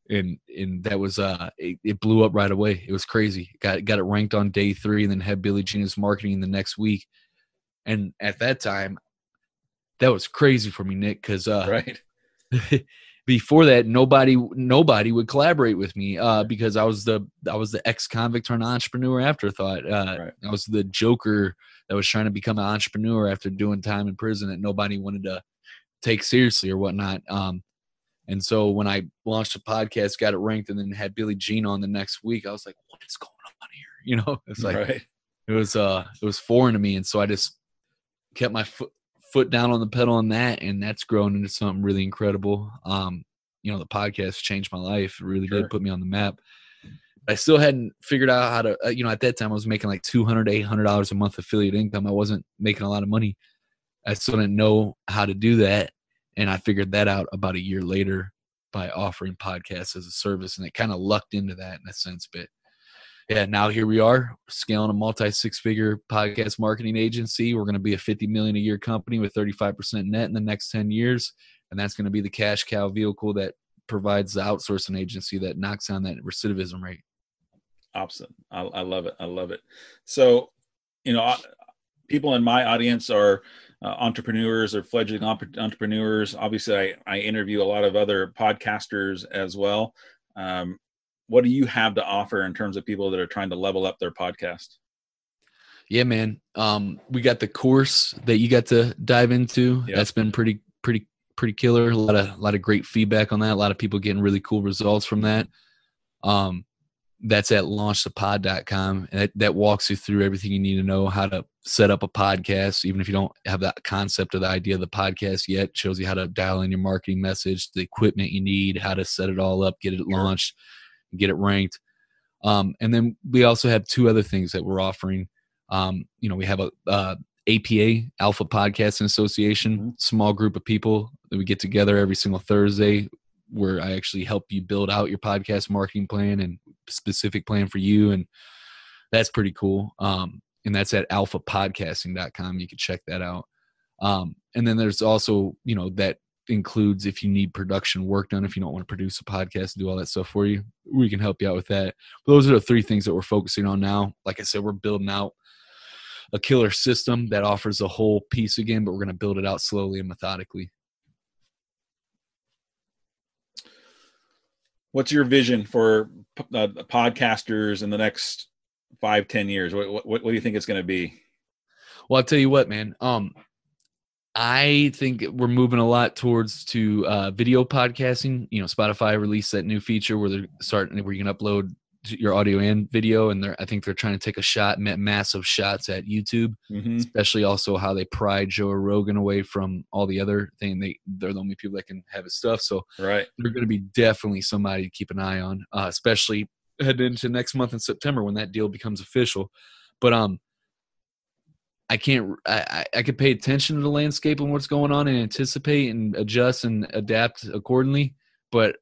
and that was it blew up right away. It was crazy. Got it ranked on day 3, and then had Billy Gene Is Marketing the next week. And at that time, that was crazy for me, Nick, because right. Before that, nobody would collaborate with me because I was the ex-convict turned entrepreneur afterthought. Right. I was the joker that was trying to become an entrepreneur after doing time in prison that nobody wanted to take seriously or whatnot. And so when I launched a podcast, got it ranked, and then had Billie Jean on the next week, I was like, "What is going on here?" It's like right. It was foreign to me, and so I just kept my foot down on the pedal on that, and that's grown into something really incredible. The podcast changed my life. It really did put me on the map. I still hadn't figured out how to, at that time I was making like $200 to $800 a month affiliate income. I wasn't making a lot of money. I still didn't know how to do that. And I figured that out about a year later by offering podcasts as a service. And it kind of lucked into that in a sense, but yeah, now here we are scaling a multi-6-figure podcast marketing agency. We're going to be a $50 million a year company with 35% net in the next 10 years. And that's going to be the cash cow vehicle that provides the outsourcing agency that knocks down that recidivism rate. Awesome. I love it. I love it. So, people in my audience are entrepreneurs or fledgling entrepreneurs. Obviously I interview a lot of other podcasters as well. What do you have to offer in terms of people that are trying to level up their podcast? Yeah, man. We got the course that you got to dive into. Yep. That's been pretty killer. A lot of great feedback on that. A lot of people getting really cool results from that. That's at launchthepod.com. That walks you through everything you need to know how to set up a podcast. Even if you don't have that concept or the idea of the podcast yet, it shows you how to dial in your marketing message, the equipment you need, how to set it all up, get it launched, get it ranked. And then we also have 2 other things that we're offering. We have a APA, Alpha Podcasting Association, small group of people that we get together every single Thursday where I actually help you build out your podcast marketing plan and specific plan for you. And that's pretty cool. And that's at alphapodcasting.com. You can check that out. And then there's also, that includes if you need production work done, if you don't want to produce a podcast and do all that stuff for you, we can help you out with that. But those are the 3 things that we're focusing on now. Like I said, we're building out a killer system that offers a whole piece again, but we're going to build it out slowly and methodically. What's your vision for podcasters in the next 5-10 years? What do you think it's going to be? Well, I'll tell you what, man. I think we're moving a lot towards video podcasting. Spotify released that new feature where they're starting where you can upload your audio and video, and I think they're trying to take massive shots at YouTube, especially also how they pry Joe Rogan away from all the other thing. They're the only people that can have his stuff, so right, they're going to be definitely somebody to keep an eye on, especially heading into next month in September when that deal becomes official. But I could pay attention to the landscape and what's going on and anticipate and adjust and adapt accordingly. But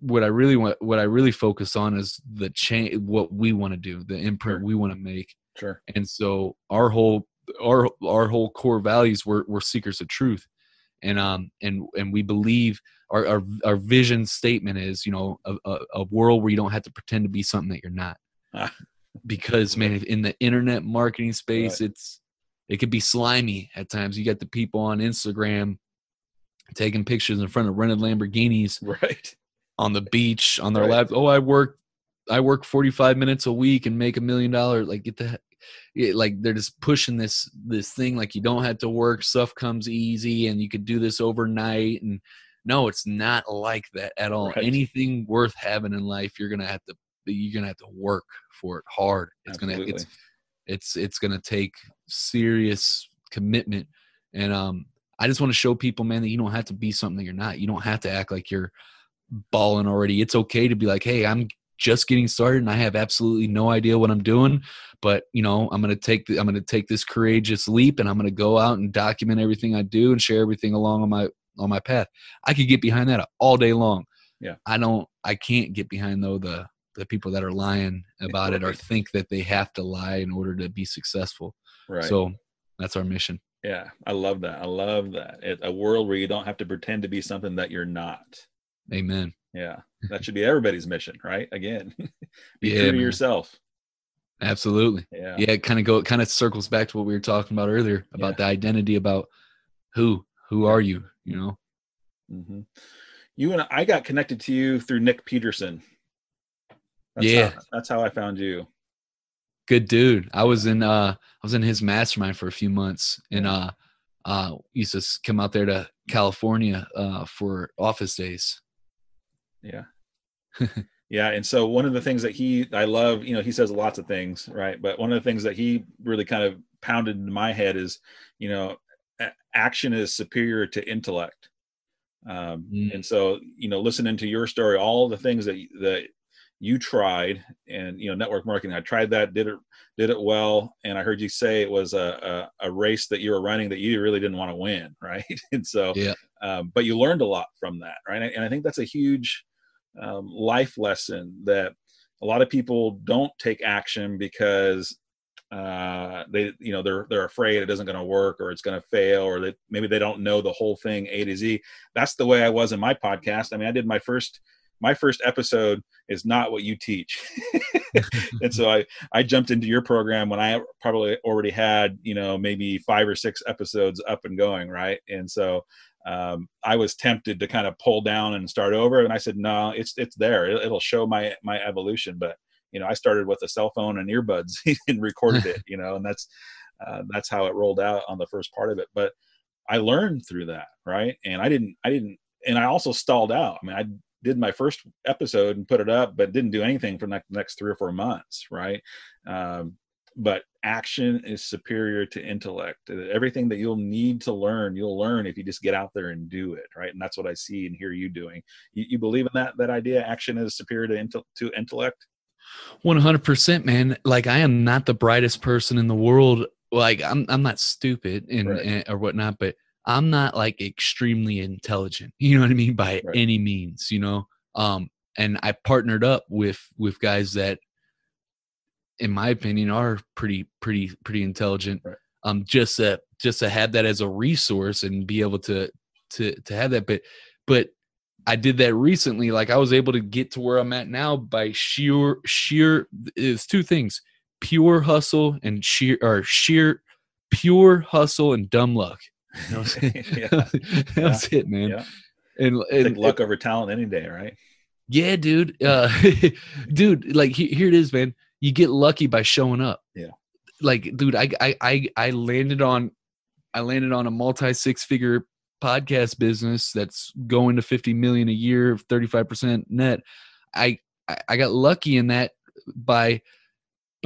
what I really focus on is the change, what we want to do, the imprint we want to make. Sure. And so our whole core values, we're seekers of truth. And we believe our vision statement is, you know, a world where you don't have to pretend to be something that you're not. Because, man, in the internet marketing space, right, it could be slimy at times. You got the people on Instagram taking pictures in front of rented Lamborghinis, right, on the beach, on their right, lap. Oh, I work 45 minutes a week and make $1 million. Like, get the, like, they're just pushing this thing. Like, you don't have to work. Stuff comes easy and you could do this overnight. And no, it's not like that at all. Right. Anything worth having in life, you're going to have to work for it hard. It's going to, it's going to take serious commitment. And I just want to show people, man, that you don't have to be something that you're not. You don't have to act like you're balling already. It's okay to be like, hey, I'm just getting started and I have absolutely no idea what I'm doing, but, you know, I'm going to take this courageous leap and I'm going to go out and document everything I do and share everything along on my path. I could get behind that all day long. Yeah. I can't get behind, though, the people that are lying about it or think that they have to lie in order to be successful. Right. So that's our mission. Yeah. I love that. It's a world where you don't have to pretend to be something that you're not. Amen. Yeah. That should be everybody's mission, right? Again, be true to yourself. Absolutely. Yeah. Yeah. It kind of circles back to what we were talking about earlier about the identity, about who are you, you know? Mm-hmm. You and I got connected to you through Nick Peterson. That's how I found you. Good dude. I was in his mastermind for a few months, and used to come out there to California for office days. Yeah. Yeah. And so one of the things that I love, you know, he says lots of things, right? But one of the things that he really kind of pounded into my head is, you know, action is superior to intellect. And so, you know, listening to your story, all the things that you tried, and, you know, network marketing, I tried that, did it well. And I heard you say it was a race that you were running that you really didn't want to win. Right. And so, but you learned a lot from that. Right. And I think that's a huge life lesson, that a lot of people don't take action because they, you know, they're afraid it isn't going to work, or it's going to fail, or maybe they don't know the whole thing A to Z. That's the way I was in my podcast. I mean, I did my first episode is not what you teach. And so I jumped into your program when I probably already had, you know, maybe 5 or 6 episodes up and going. Right. And so I was tempted to kind of pull down and start over. And I said, no, it's there. It'll show my evolution. But, you know, I started with a cell phone and earbuds and recorded it, you know, and that's how it rolled out on the first part of it. But I learned through that. Right. And I also stalled out. I mean, I did my first episode and put it up, but didn't do anything for the next 3 or 4 months. Right. But action is superior to intellect. Everything that you'll need to learn, you'll learn if you just get out there and do it. Right. And that's what I see and hear you doing. You believe in that idea? Action is superior to intellect. 100%, man. Like, I am not the brightest person in the world. Like, I'm not stupid or whatnot, but I'm not like extremely intelligent, you know what I mean? By any means, you know? And I partnered up with guys that, in my opinion, are pretty intelligent. Right. Just to have that as a resource and be able to have that. But I did that recently. Like, I was able to get to where I'm at now by sheer, it's two things, pure hustle and pure hustle and dumb luck. You know what I'm saying? That's it, man. Yeah. And like, luck over talent any day, right? Yeah, dude. Dude, like, here it is, man. You get lucky by showing up. Yeah. Like, dude, I landed on a multi-six-figure podcast business that's going to $50 million a year, 35% net. I got lucky in that by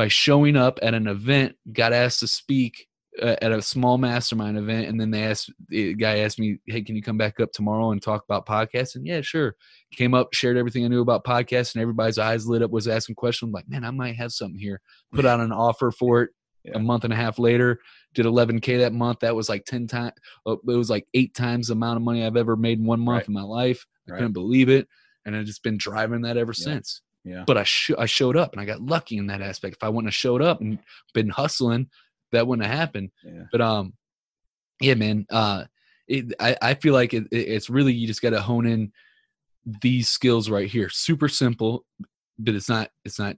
showing up at an event, got asked to speak at a small mastermind event. And then the guy asked me, hey, can you come back up tomorrow and talk about podcasts? And yeah, sure. Came up, shared everything I knew about podcasts, and everybody's eyes lit up, was asking questions. I'm like, man, I might have something here. Put out an offer for it. A month and a half later, did 11K that month. That was like 10 times. It was like 8 times the amount of money I've ever made in 1 month in my life. I couldn't believe it. And I've just been driving that ever since. Yeah. But I showed up and I got lucky in that aspect. If I wouldn't have showed up and been hustling, that wouldn't have happened. Yeah. But, yeah, man, I feel like it's really, you just got to hone in these skills right here. Super simple, but it's not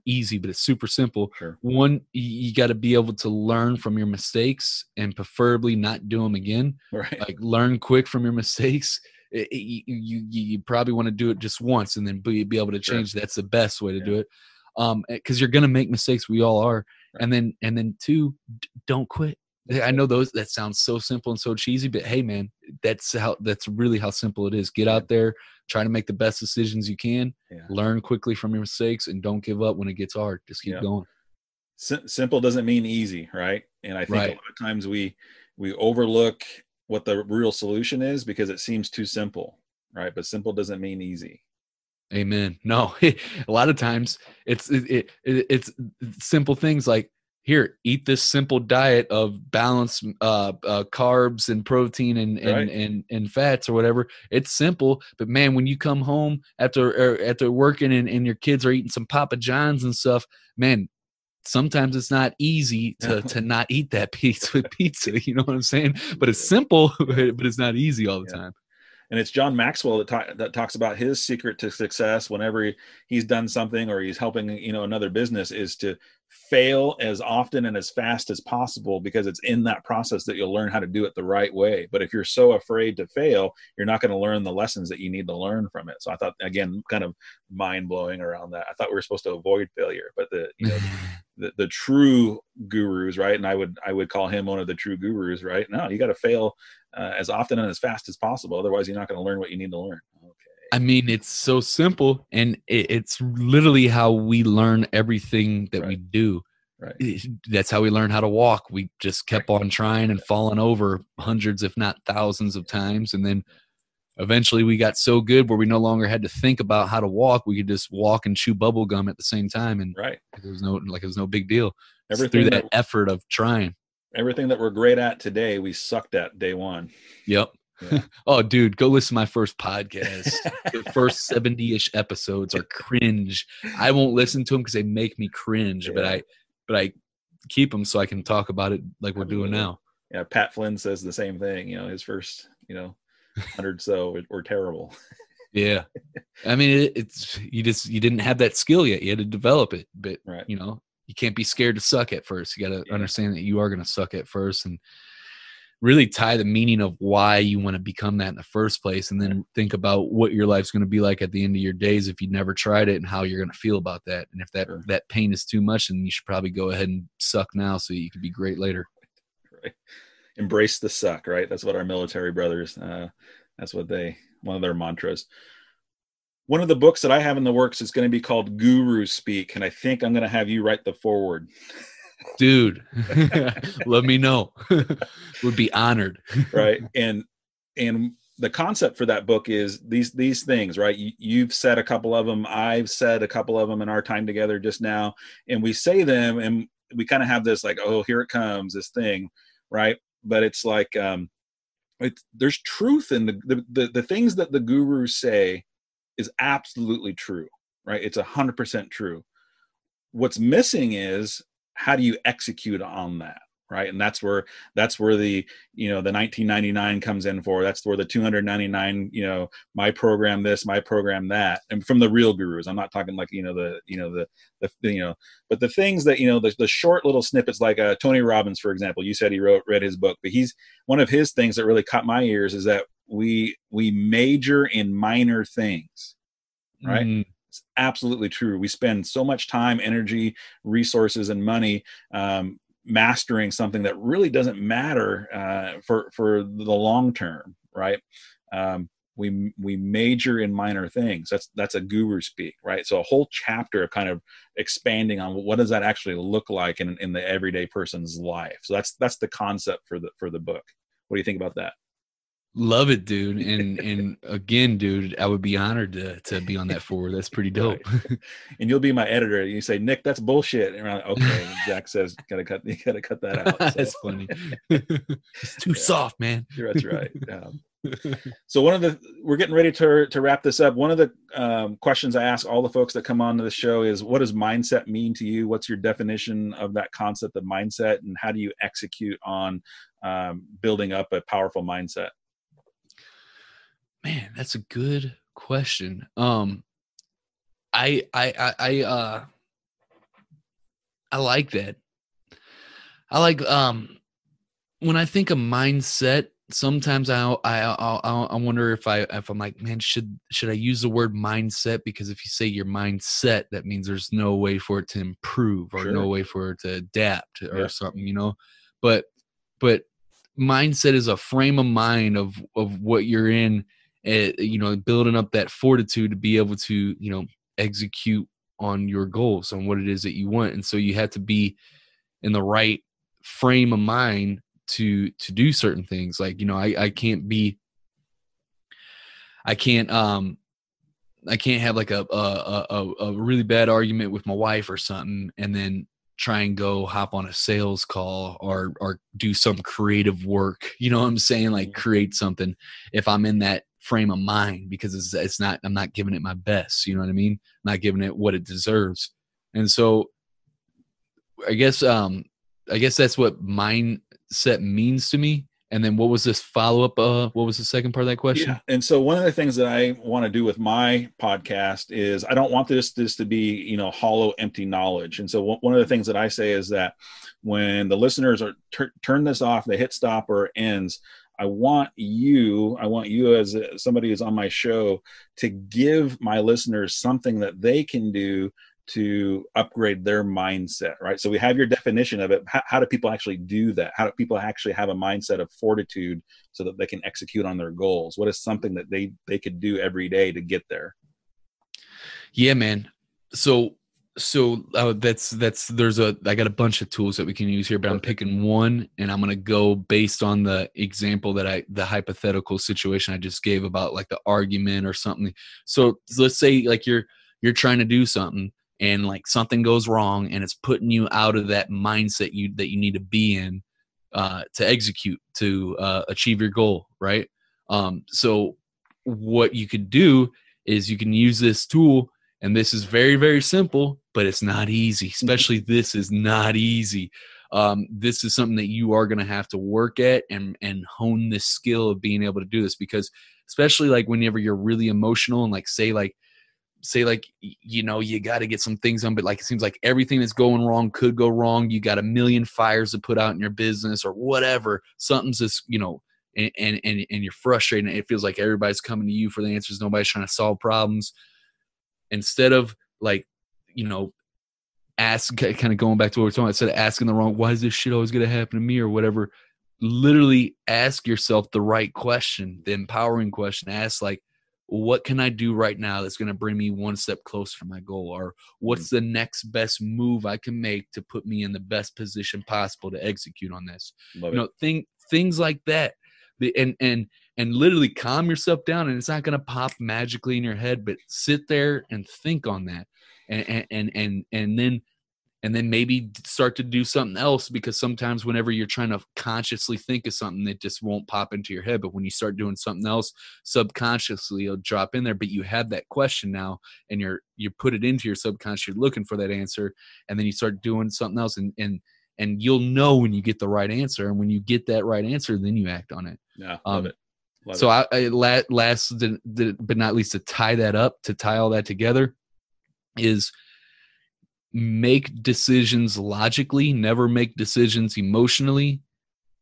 easy, but it's super simple. Sure. One, you got to be able to learn from your mistakes and preferably not do them again. Right. Like learn quick from your mistakes. You probably want to do it just once and then be able to change. Sure. That's the best way to do it. 'Cause you're going to make mistakes. We all are. Right. And then two, don't quit. I know that sounds so simple and so cheesy, but hey man, that's really how simple it is. Get out there, try to make the best decisions you can, learn quickly from your mistakes, and don't give up when it gets hard. Just keep going. Simple doesn't mean easy. Right. And I think a lot of times we overlook what the real solution is because it seems too simple. Right. But simple doesn't mean easy. Amen. No, a lot of times it's simple things like, here, eat this simple diet of balanced carbs and protein and fats or whatever. It's simple, but man, when you come home after working and your kids are eating some Papa John's and stuff, man, sometimes it's not easy to not eat that piece with pizza. You know what I'm saying? But it's simple, but it's not easy all the time. And it's John Maxwell that talks about his secret to success whenever he's done something or he's helping, another business, is to fail as often and as fast as possible, because it's in that process that you'll learn how to do it the right way. But if you're so afraid to fail, you're not going to learn the lessons that you need to learn from it. So I thought, again, kind of mind blowing around that. I thought we were supposed to avoid failure, but the true gurus, right? And I would call him one of the true gurus, right? No, you got to fail as often and as fast as possible. Otherwise, you're not going to learn what you need to learn. Okay. I mean, it's so simple, and it's literally how we learn everything that we do. Right. That's how we learn how to walk. We just kept on trying and falling over hundreds, if not thousands of times. And then eventually we got so good where we no longer had to think about how to walk. We could just walk and chew bubble gum at the same time. And it was no big deal. Everything through that effort of trying. Everything that we're great at today, we sucked at day one. Yep. Yeah. Oh, dude, go listen to my first podcast. The first 70-ish episodes are cringe. I won't listen to them because they make me cringe, but I keep them so I can talk about it like we're doing now. Yeah, Pat Flynn says the same thing. His first, 100 so were terrible. Yeah, I mean, it's you didn't have that skill yet. You had to develop it, but you can't be scared to suck at first. You got to understand that you are going to suck at first, and really tie the meaning of why you want to become that in the first place. And then think about what your life's going to be like at the end of your days if you never tried it, and how you're going to feel about that. And if that pain is too much, then you should probably go ahead and suck now so you can be great later. Right. Embrace the suck, right? That's what our military brothers, that's what one of their mantras. One of the books that I have in the works is going to be called Guru Speak, and I think I'm going to have you write the foreword. Dude, let me know. Would be honored. Right. And the concept for that book is these things, right? You've said a couple of them. I've said a couple of them in our time together just now. And we say them and we kind of have this like, oh, here it comes, this thing, right? But it's like, there's truth in the things that the gurus say. Is absolutely true, right? It's 100% true. What's missing is, how do you execute on that, right? And that's where the, the 1999 comes in for. That's where the 299, my program this, my program that, and from the real gurus. I'm not talking like, but the things that, the short little snippets, like Tony Robbins, for example. You said he read his book, but he's one of his things that really caught my ears is that we major in minor things, right? Mm. It's absolutely true. We spend so much time, energy, resources, and money mastering something that really doesn't matter for the long term, right? We major in minor things. That's a guru speak, right? So a whole chapter of kind of expanding on what does that actually look like in the everyday person's life. So that's the concept for the book. What do you think about that? Love it, dude. And again, dude, I would be honored to be on that forward. That's pretty dope. Right. And you'll be my editor. And you say, Nick, that's bullshit. And I'm like, okay. And Zach says, you gotta cut that out. So. That's funny. It's too soft, man. That's right. So we're getting ready to wrap this up. One of the questions I ask all the folks that come on to the show is, what does mindset mean to you? What's your definition of that concept of mindset? And how do you execute on building up a powerful mindset? Man, that's a good question. I like that. I like when I think of mindset. Sometimes I wonder if I'm like, man, should I use the word mindset? Because if you say your mindset, that means there's no way for it to improve or no way for it to adapt or something, you know. But mindset is a frame of mind of what you're in. You know, building up that fortitude to be able to, you know, execute on your goals, on what it is that you want. And so you have to be in the right frame of mind to do certain things. Like, you know, I can't have like a really bad argument with my wife or something, and then try and go hop on a sales call or do some creative work. You know what I'm saying? Like, create something if I'm in that frame of mind, because it's not, I'm not giving it my best. You know what I mean? I'm not giving it what it deserves. And so I guess that's what mindset means to me. And then what was this follow-up? What was the second part of that question? Yeah. And so one of the things that I want to do with my podcast is I don't want this to be, you know, hollow, empty knowledge. And so one of the things that I say is that when the listeners are turn this off, they hit stop or ends, I want you as somebody who's on my show to give my listeners something that they can do to upgrade their mindset, right? So we have your definition of it. How do people actually do that? How do people actually have a mindset of fortitude so that they can execute on their goals? What is something that they could do every day to get there? Yeah, man. So I got a bunch of tools that we can use here, but I'm picking one, and I'm going to go based on the example that the hypothetical situation I just gave about like the argument or something. So let's say like you're trying to do something, and like something goes wrong, and it's putting you out of that mindset that you need to be in to execute, to achieve your goal, right? So what you could do is you can use this tool, and this is very, very simple, but it's not easy. Especially this is not easy. This is something that you are going to have to work at and hone this skill of being able to do this, because especially like whenever you're really emotional and like say, you know, you got to get some things on, but like, it seems like everything that's going wrong could go wrong. You got 1,000,000 fires to put out in your business or whatever. Something's just, you know, and you're frustrated. It feels like everybody's coming to you for the answers. Nobody's trying to solve problems. Instead of like, you know, kind of going back to what we're talking about, instead of asking the wrong, why is this shit always going to happen to me or whatever, literally ask yourself the right question, the empowering question. Ask like, what can I do right now that's going to bring me one step closer to my goal? Or what's the next best move I can make to put me in the best position possible to execute on this? Love you know, things like that. And literally calm yourself down, and it's not going to pop magically in your head, but sit there and think on that. And then maybe start to do something else, because sometimes whenever you're trying to consciously think of something, it just won't pop into your head. But when you start doing something else, subconsciously it'll drop in there. But you have that question now, and you put it into your subconscious, you're looking for that answer, and then you start doing something else, and you'll know when you get the right answer. And when you get that right answer, then you act on it. Yeah, love it. Love so it. But not least, to tie all that together is – make decisions logically, never make decisions emotionally.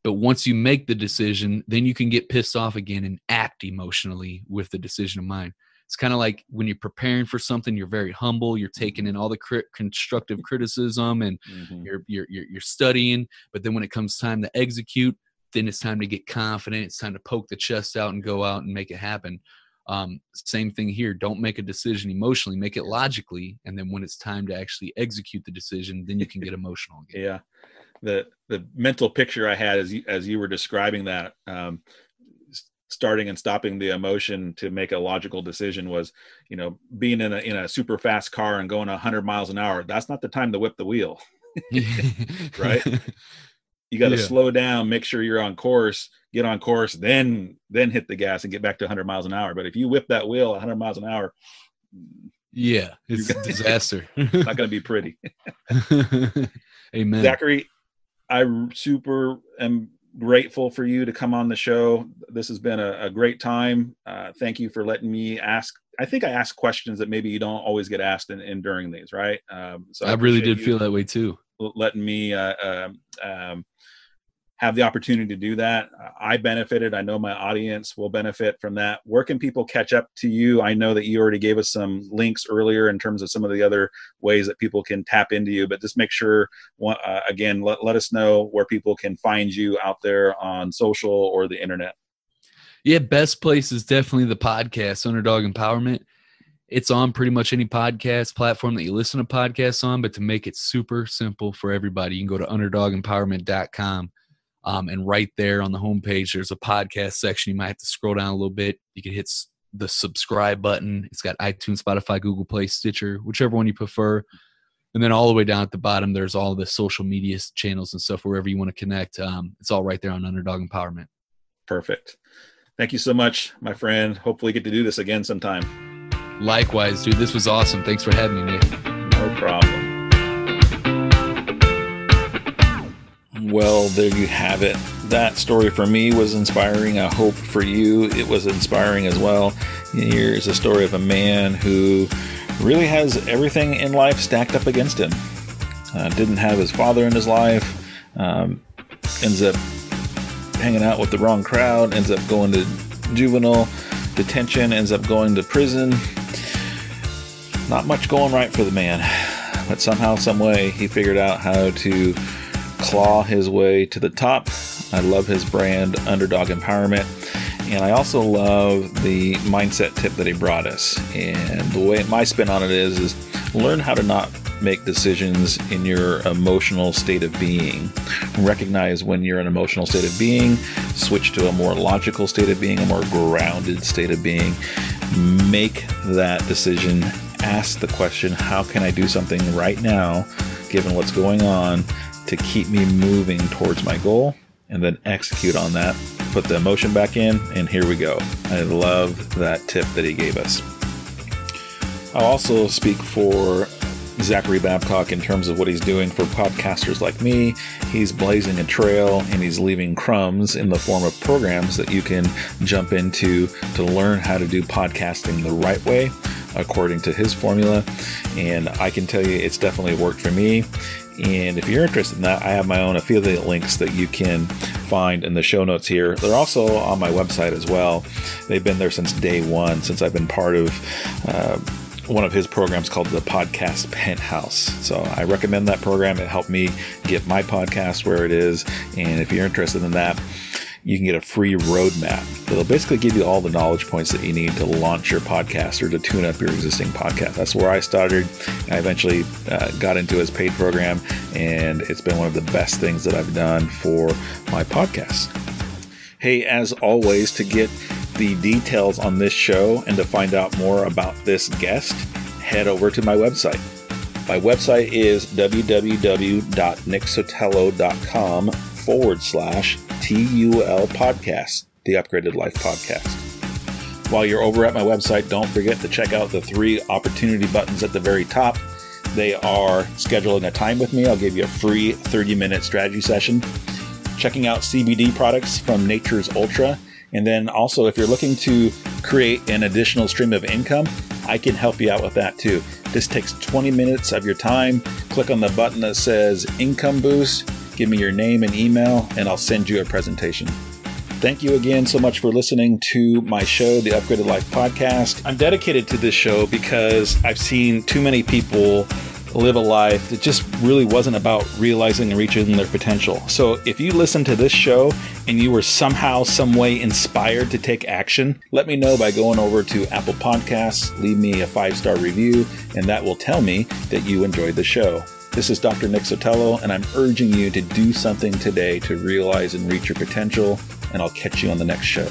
But once you make the decision, then you can get pissed off again and act emotionally with the decision in mind. It's kind of like when you're preparing for something, you're very humble, you're taking in all the constructive criticism, and you're studying. But then when it comes time to execute, then it's time to get confident. It's time to poke the chest out and go out and make it happen. Same thing here. Don't make a decision emotionally, make it logically. And then when it's time to actually execute the decision, then you can get emotional again. Yeah. The mental picture I had as you were describing that, starting and stopping the emotion to make a logical decision was, you know, being in a super fast car and going 100 miles an hour. That's not the time to whip the wheel, right? You got to slow down, make sure you're on course, get on course, then hit the gas and get back to 100 miles an hour. But if you whip that wheel 100 miles an hour, it's a disaster. It's not going to be pretty. Amen. Zachary, I super am grateful for you to come on the show. This has been a great time. Thank you for letting me ask. I think I asked questions that maybe you don't always get asked in during these, right? So I really did feel that way too. Letting me have the opportunity to do that. I benefited. I know my audience will benefit from that. Where can people catch up to you? I know that you already gave us some links earlier in terms of some of the other ways that people can tap into you, but just make sure, again, let us know where people can find you out there on social or the internet. Yeah, best place is definitely the podcast, Underdog Empowerment. It's on pretty much any podcast platform that you listen to podcasts on, but to make it super simple for everybody, you can go to underdogempowerment.com. And right there on the homepage, there's a podcast section. You might have to scroll down a little bit. You can hit the subscribe button. It's got iTunes, Spotify, Google Play, Stitcher, whichever one you prefer. And then all the way down at the bottom, there's all the social media channels and stuff, wherever you want to connect. It's all right there on Underdog Empowerment. Perfect. Thank you so much, my friend. Hopefully get to do this again sometime. Likewise, dude. This was awesome. Thanks for having me, Nick. No problem. Well, there you have it. That story for me was inspiring. I hope for you it was inspiring as well. Here's a story of a man who really has everything in life stacked up against him. Didn't have his father in his life. Ends up hanging out with the wrong crowd. Ends up going to juvenile detention. Ends up going to prison. Not much going right for the man. But somehow, some way, he figured out how to claw his way to the top. I love his brand, Underdog Empowerment. And I also love the mindset tip that he brought us. And the way my spin on it is learn how to not make decisions in your emotional state of being. Recognize when you're in an emotional state of being, switch to a more logical state of being, a more grounded state of being. Make that decision. Ask the question, how can I do something right now, given what's going on, to keep me moving towards my goal, and then execute on that. Put the emotion back in, and here we go. I love that tip that he gave us. I'll also speak for Zachary Babcock in terms of what he's doing for podcasters like me. He's blazing a trail, and he's leaving crumbs in the form of programs that you can jump into to learn how to do podcasting the right way, according to his formula. And I can tell you it's definitely worked for me. And if you're interested in that, I have my own affiliate links that you can find in the show notes here. They're also on my website as well. They've been there since day one, since I've been part of one of his programs called the Podcast Penthouse. So I recommend that program. It helped me get my podcast where it is. And if you're interested in that, you can get a free roadmap. It'll basically give you all the knowledge points that you need to launch your podcast or to tune up your existing podcast. That's where I started. I eventually got into his paid program, and it's been one of the best things that I've done for my podcast. Hey, as always, to get the details on this show and to find out more about this guest, head over to my website. My website is www.nicksotelo.com/TUL podcast, the Upgraded Life Podcast. While you're over at my website, don't forget to check out the 3 opportunity buttons at the very top. They are scheduling a time with me. I'll give you a free 30-minute strategy session, checking out CBD products from Nature's Ultra. And then also, if you're looking to create an additional stream of income, I can help you out with that too. This takes 20 minutes of your time. Click on the button that says Income Boost. Give me your name and email, and I'll send you a presentation. Thank you again so much for listening to my show, the Upgraded Life Podcast. I'm dedicated to this show because I've seen too many people live a life that just really wasn't about realizing and reaching their potential. So if you listen to this show and you were somehow, some way inspired to take action, let me know by going over to Apple Podcasts, leave me a 5-star review, and that will tell me that you enjoyed the show. This is Dr. Nick Sotelo, and I'm urging you to do something today to realize and reach your potential, and I'll catch you on the next show.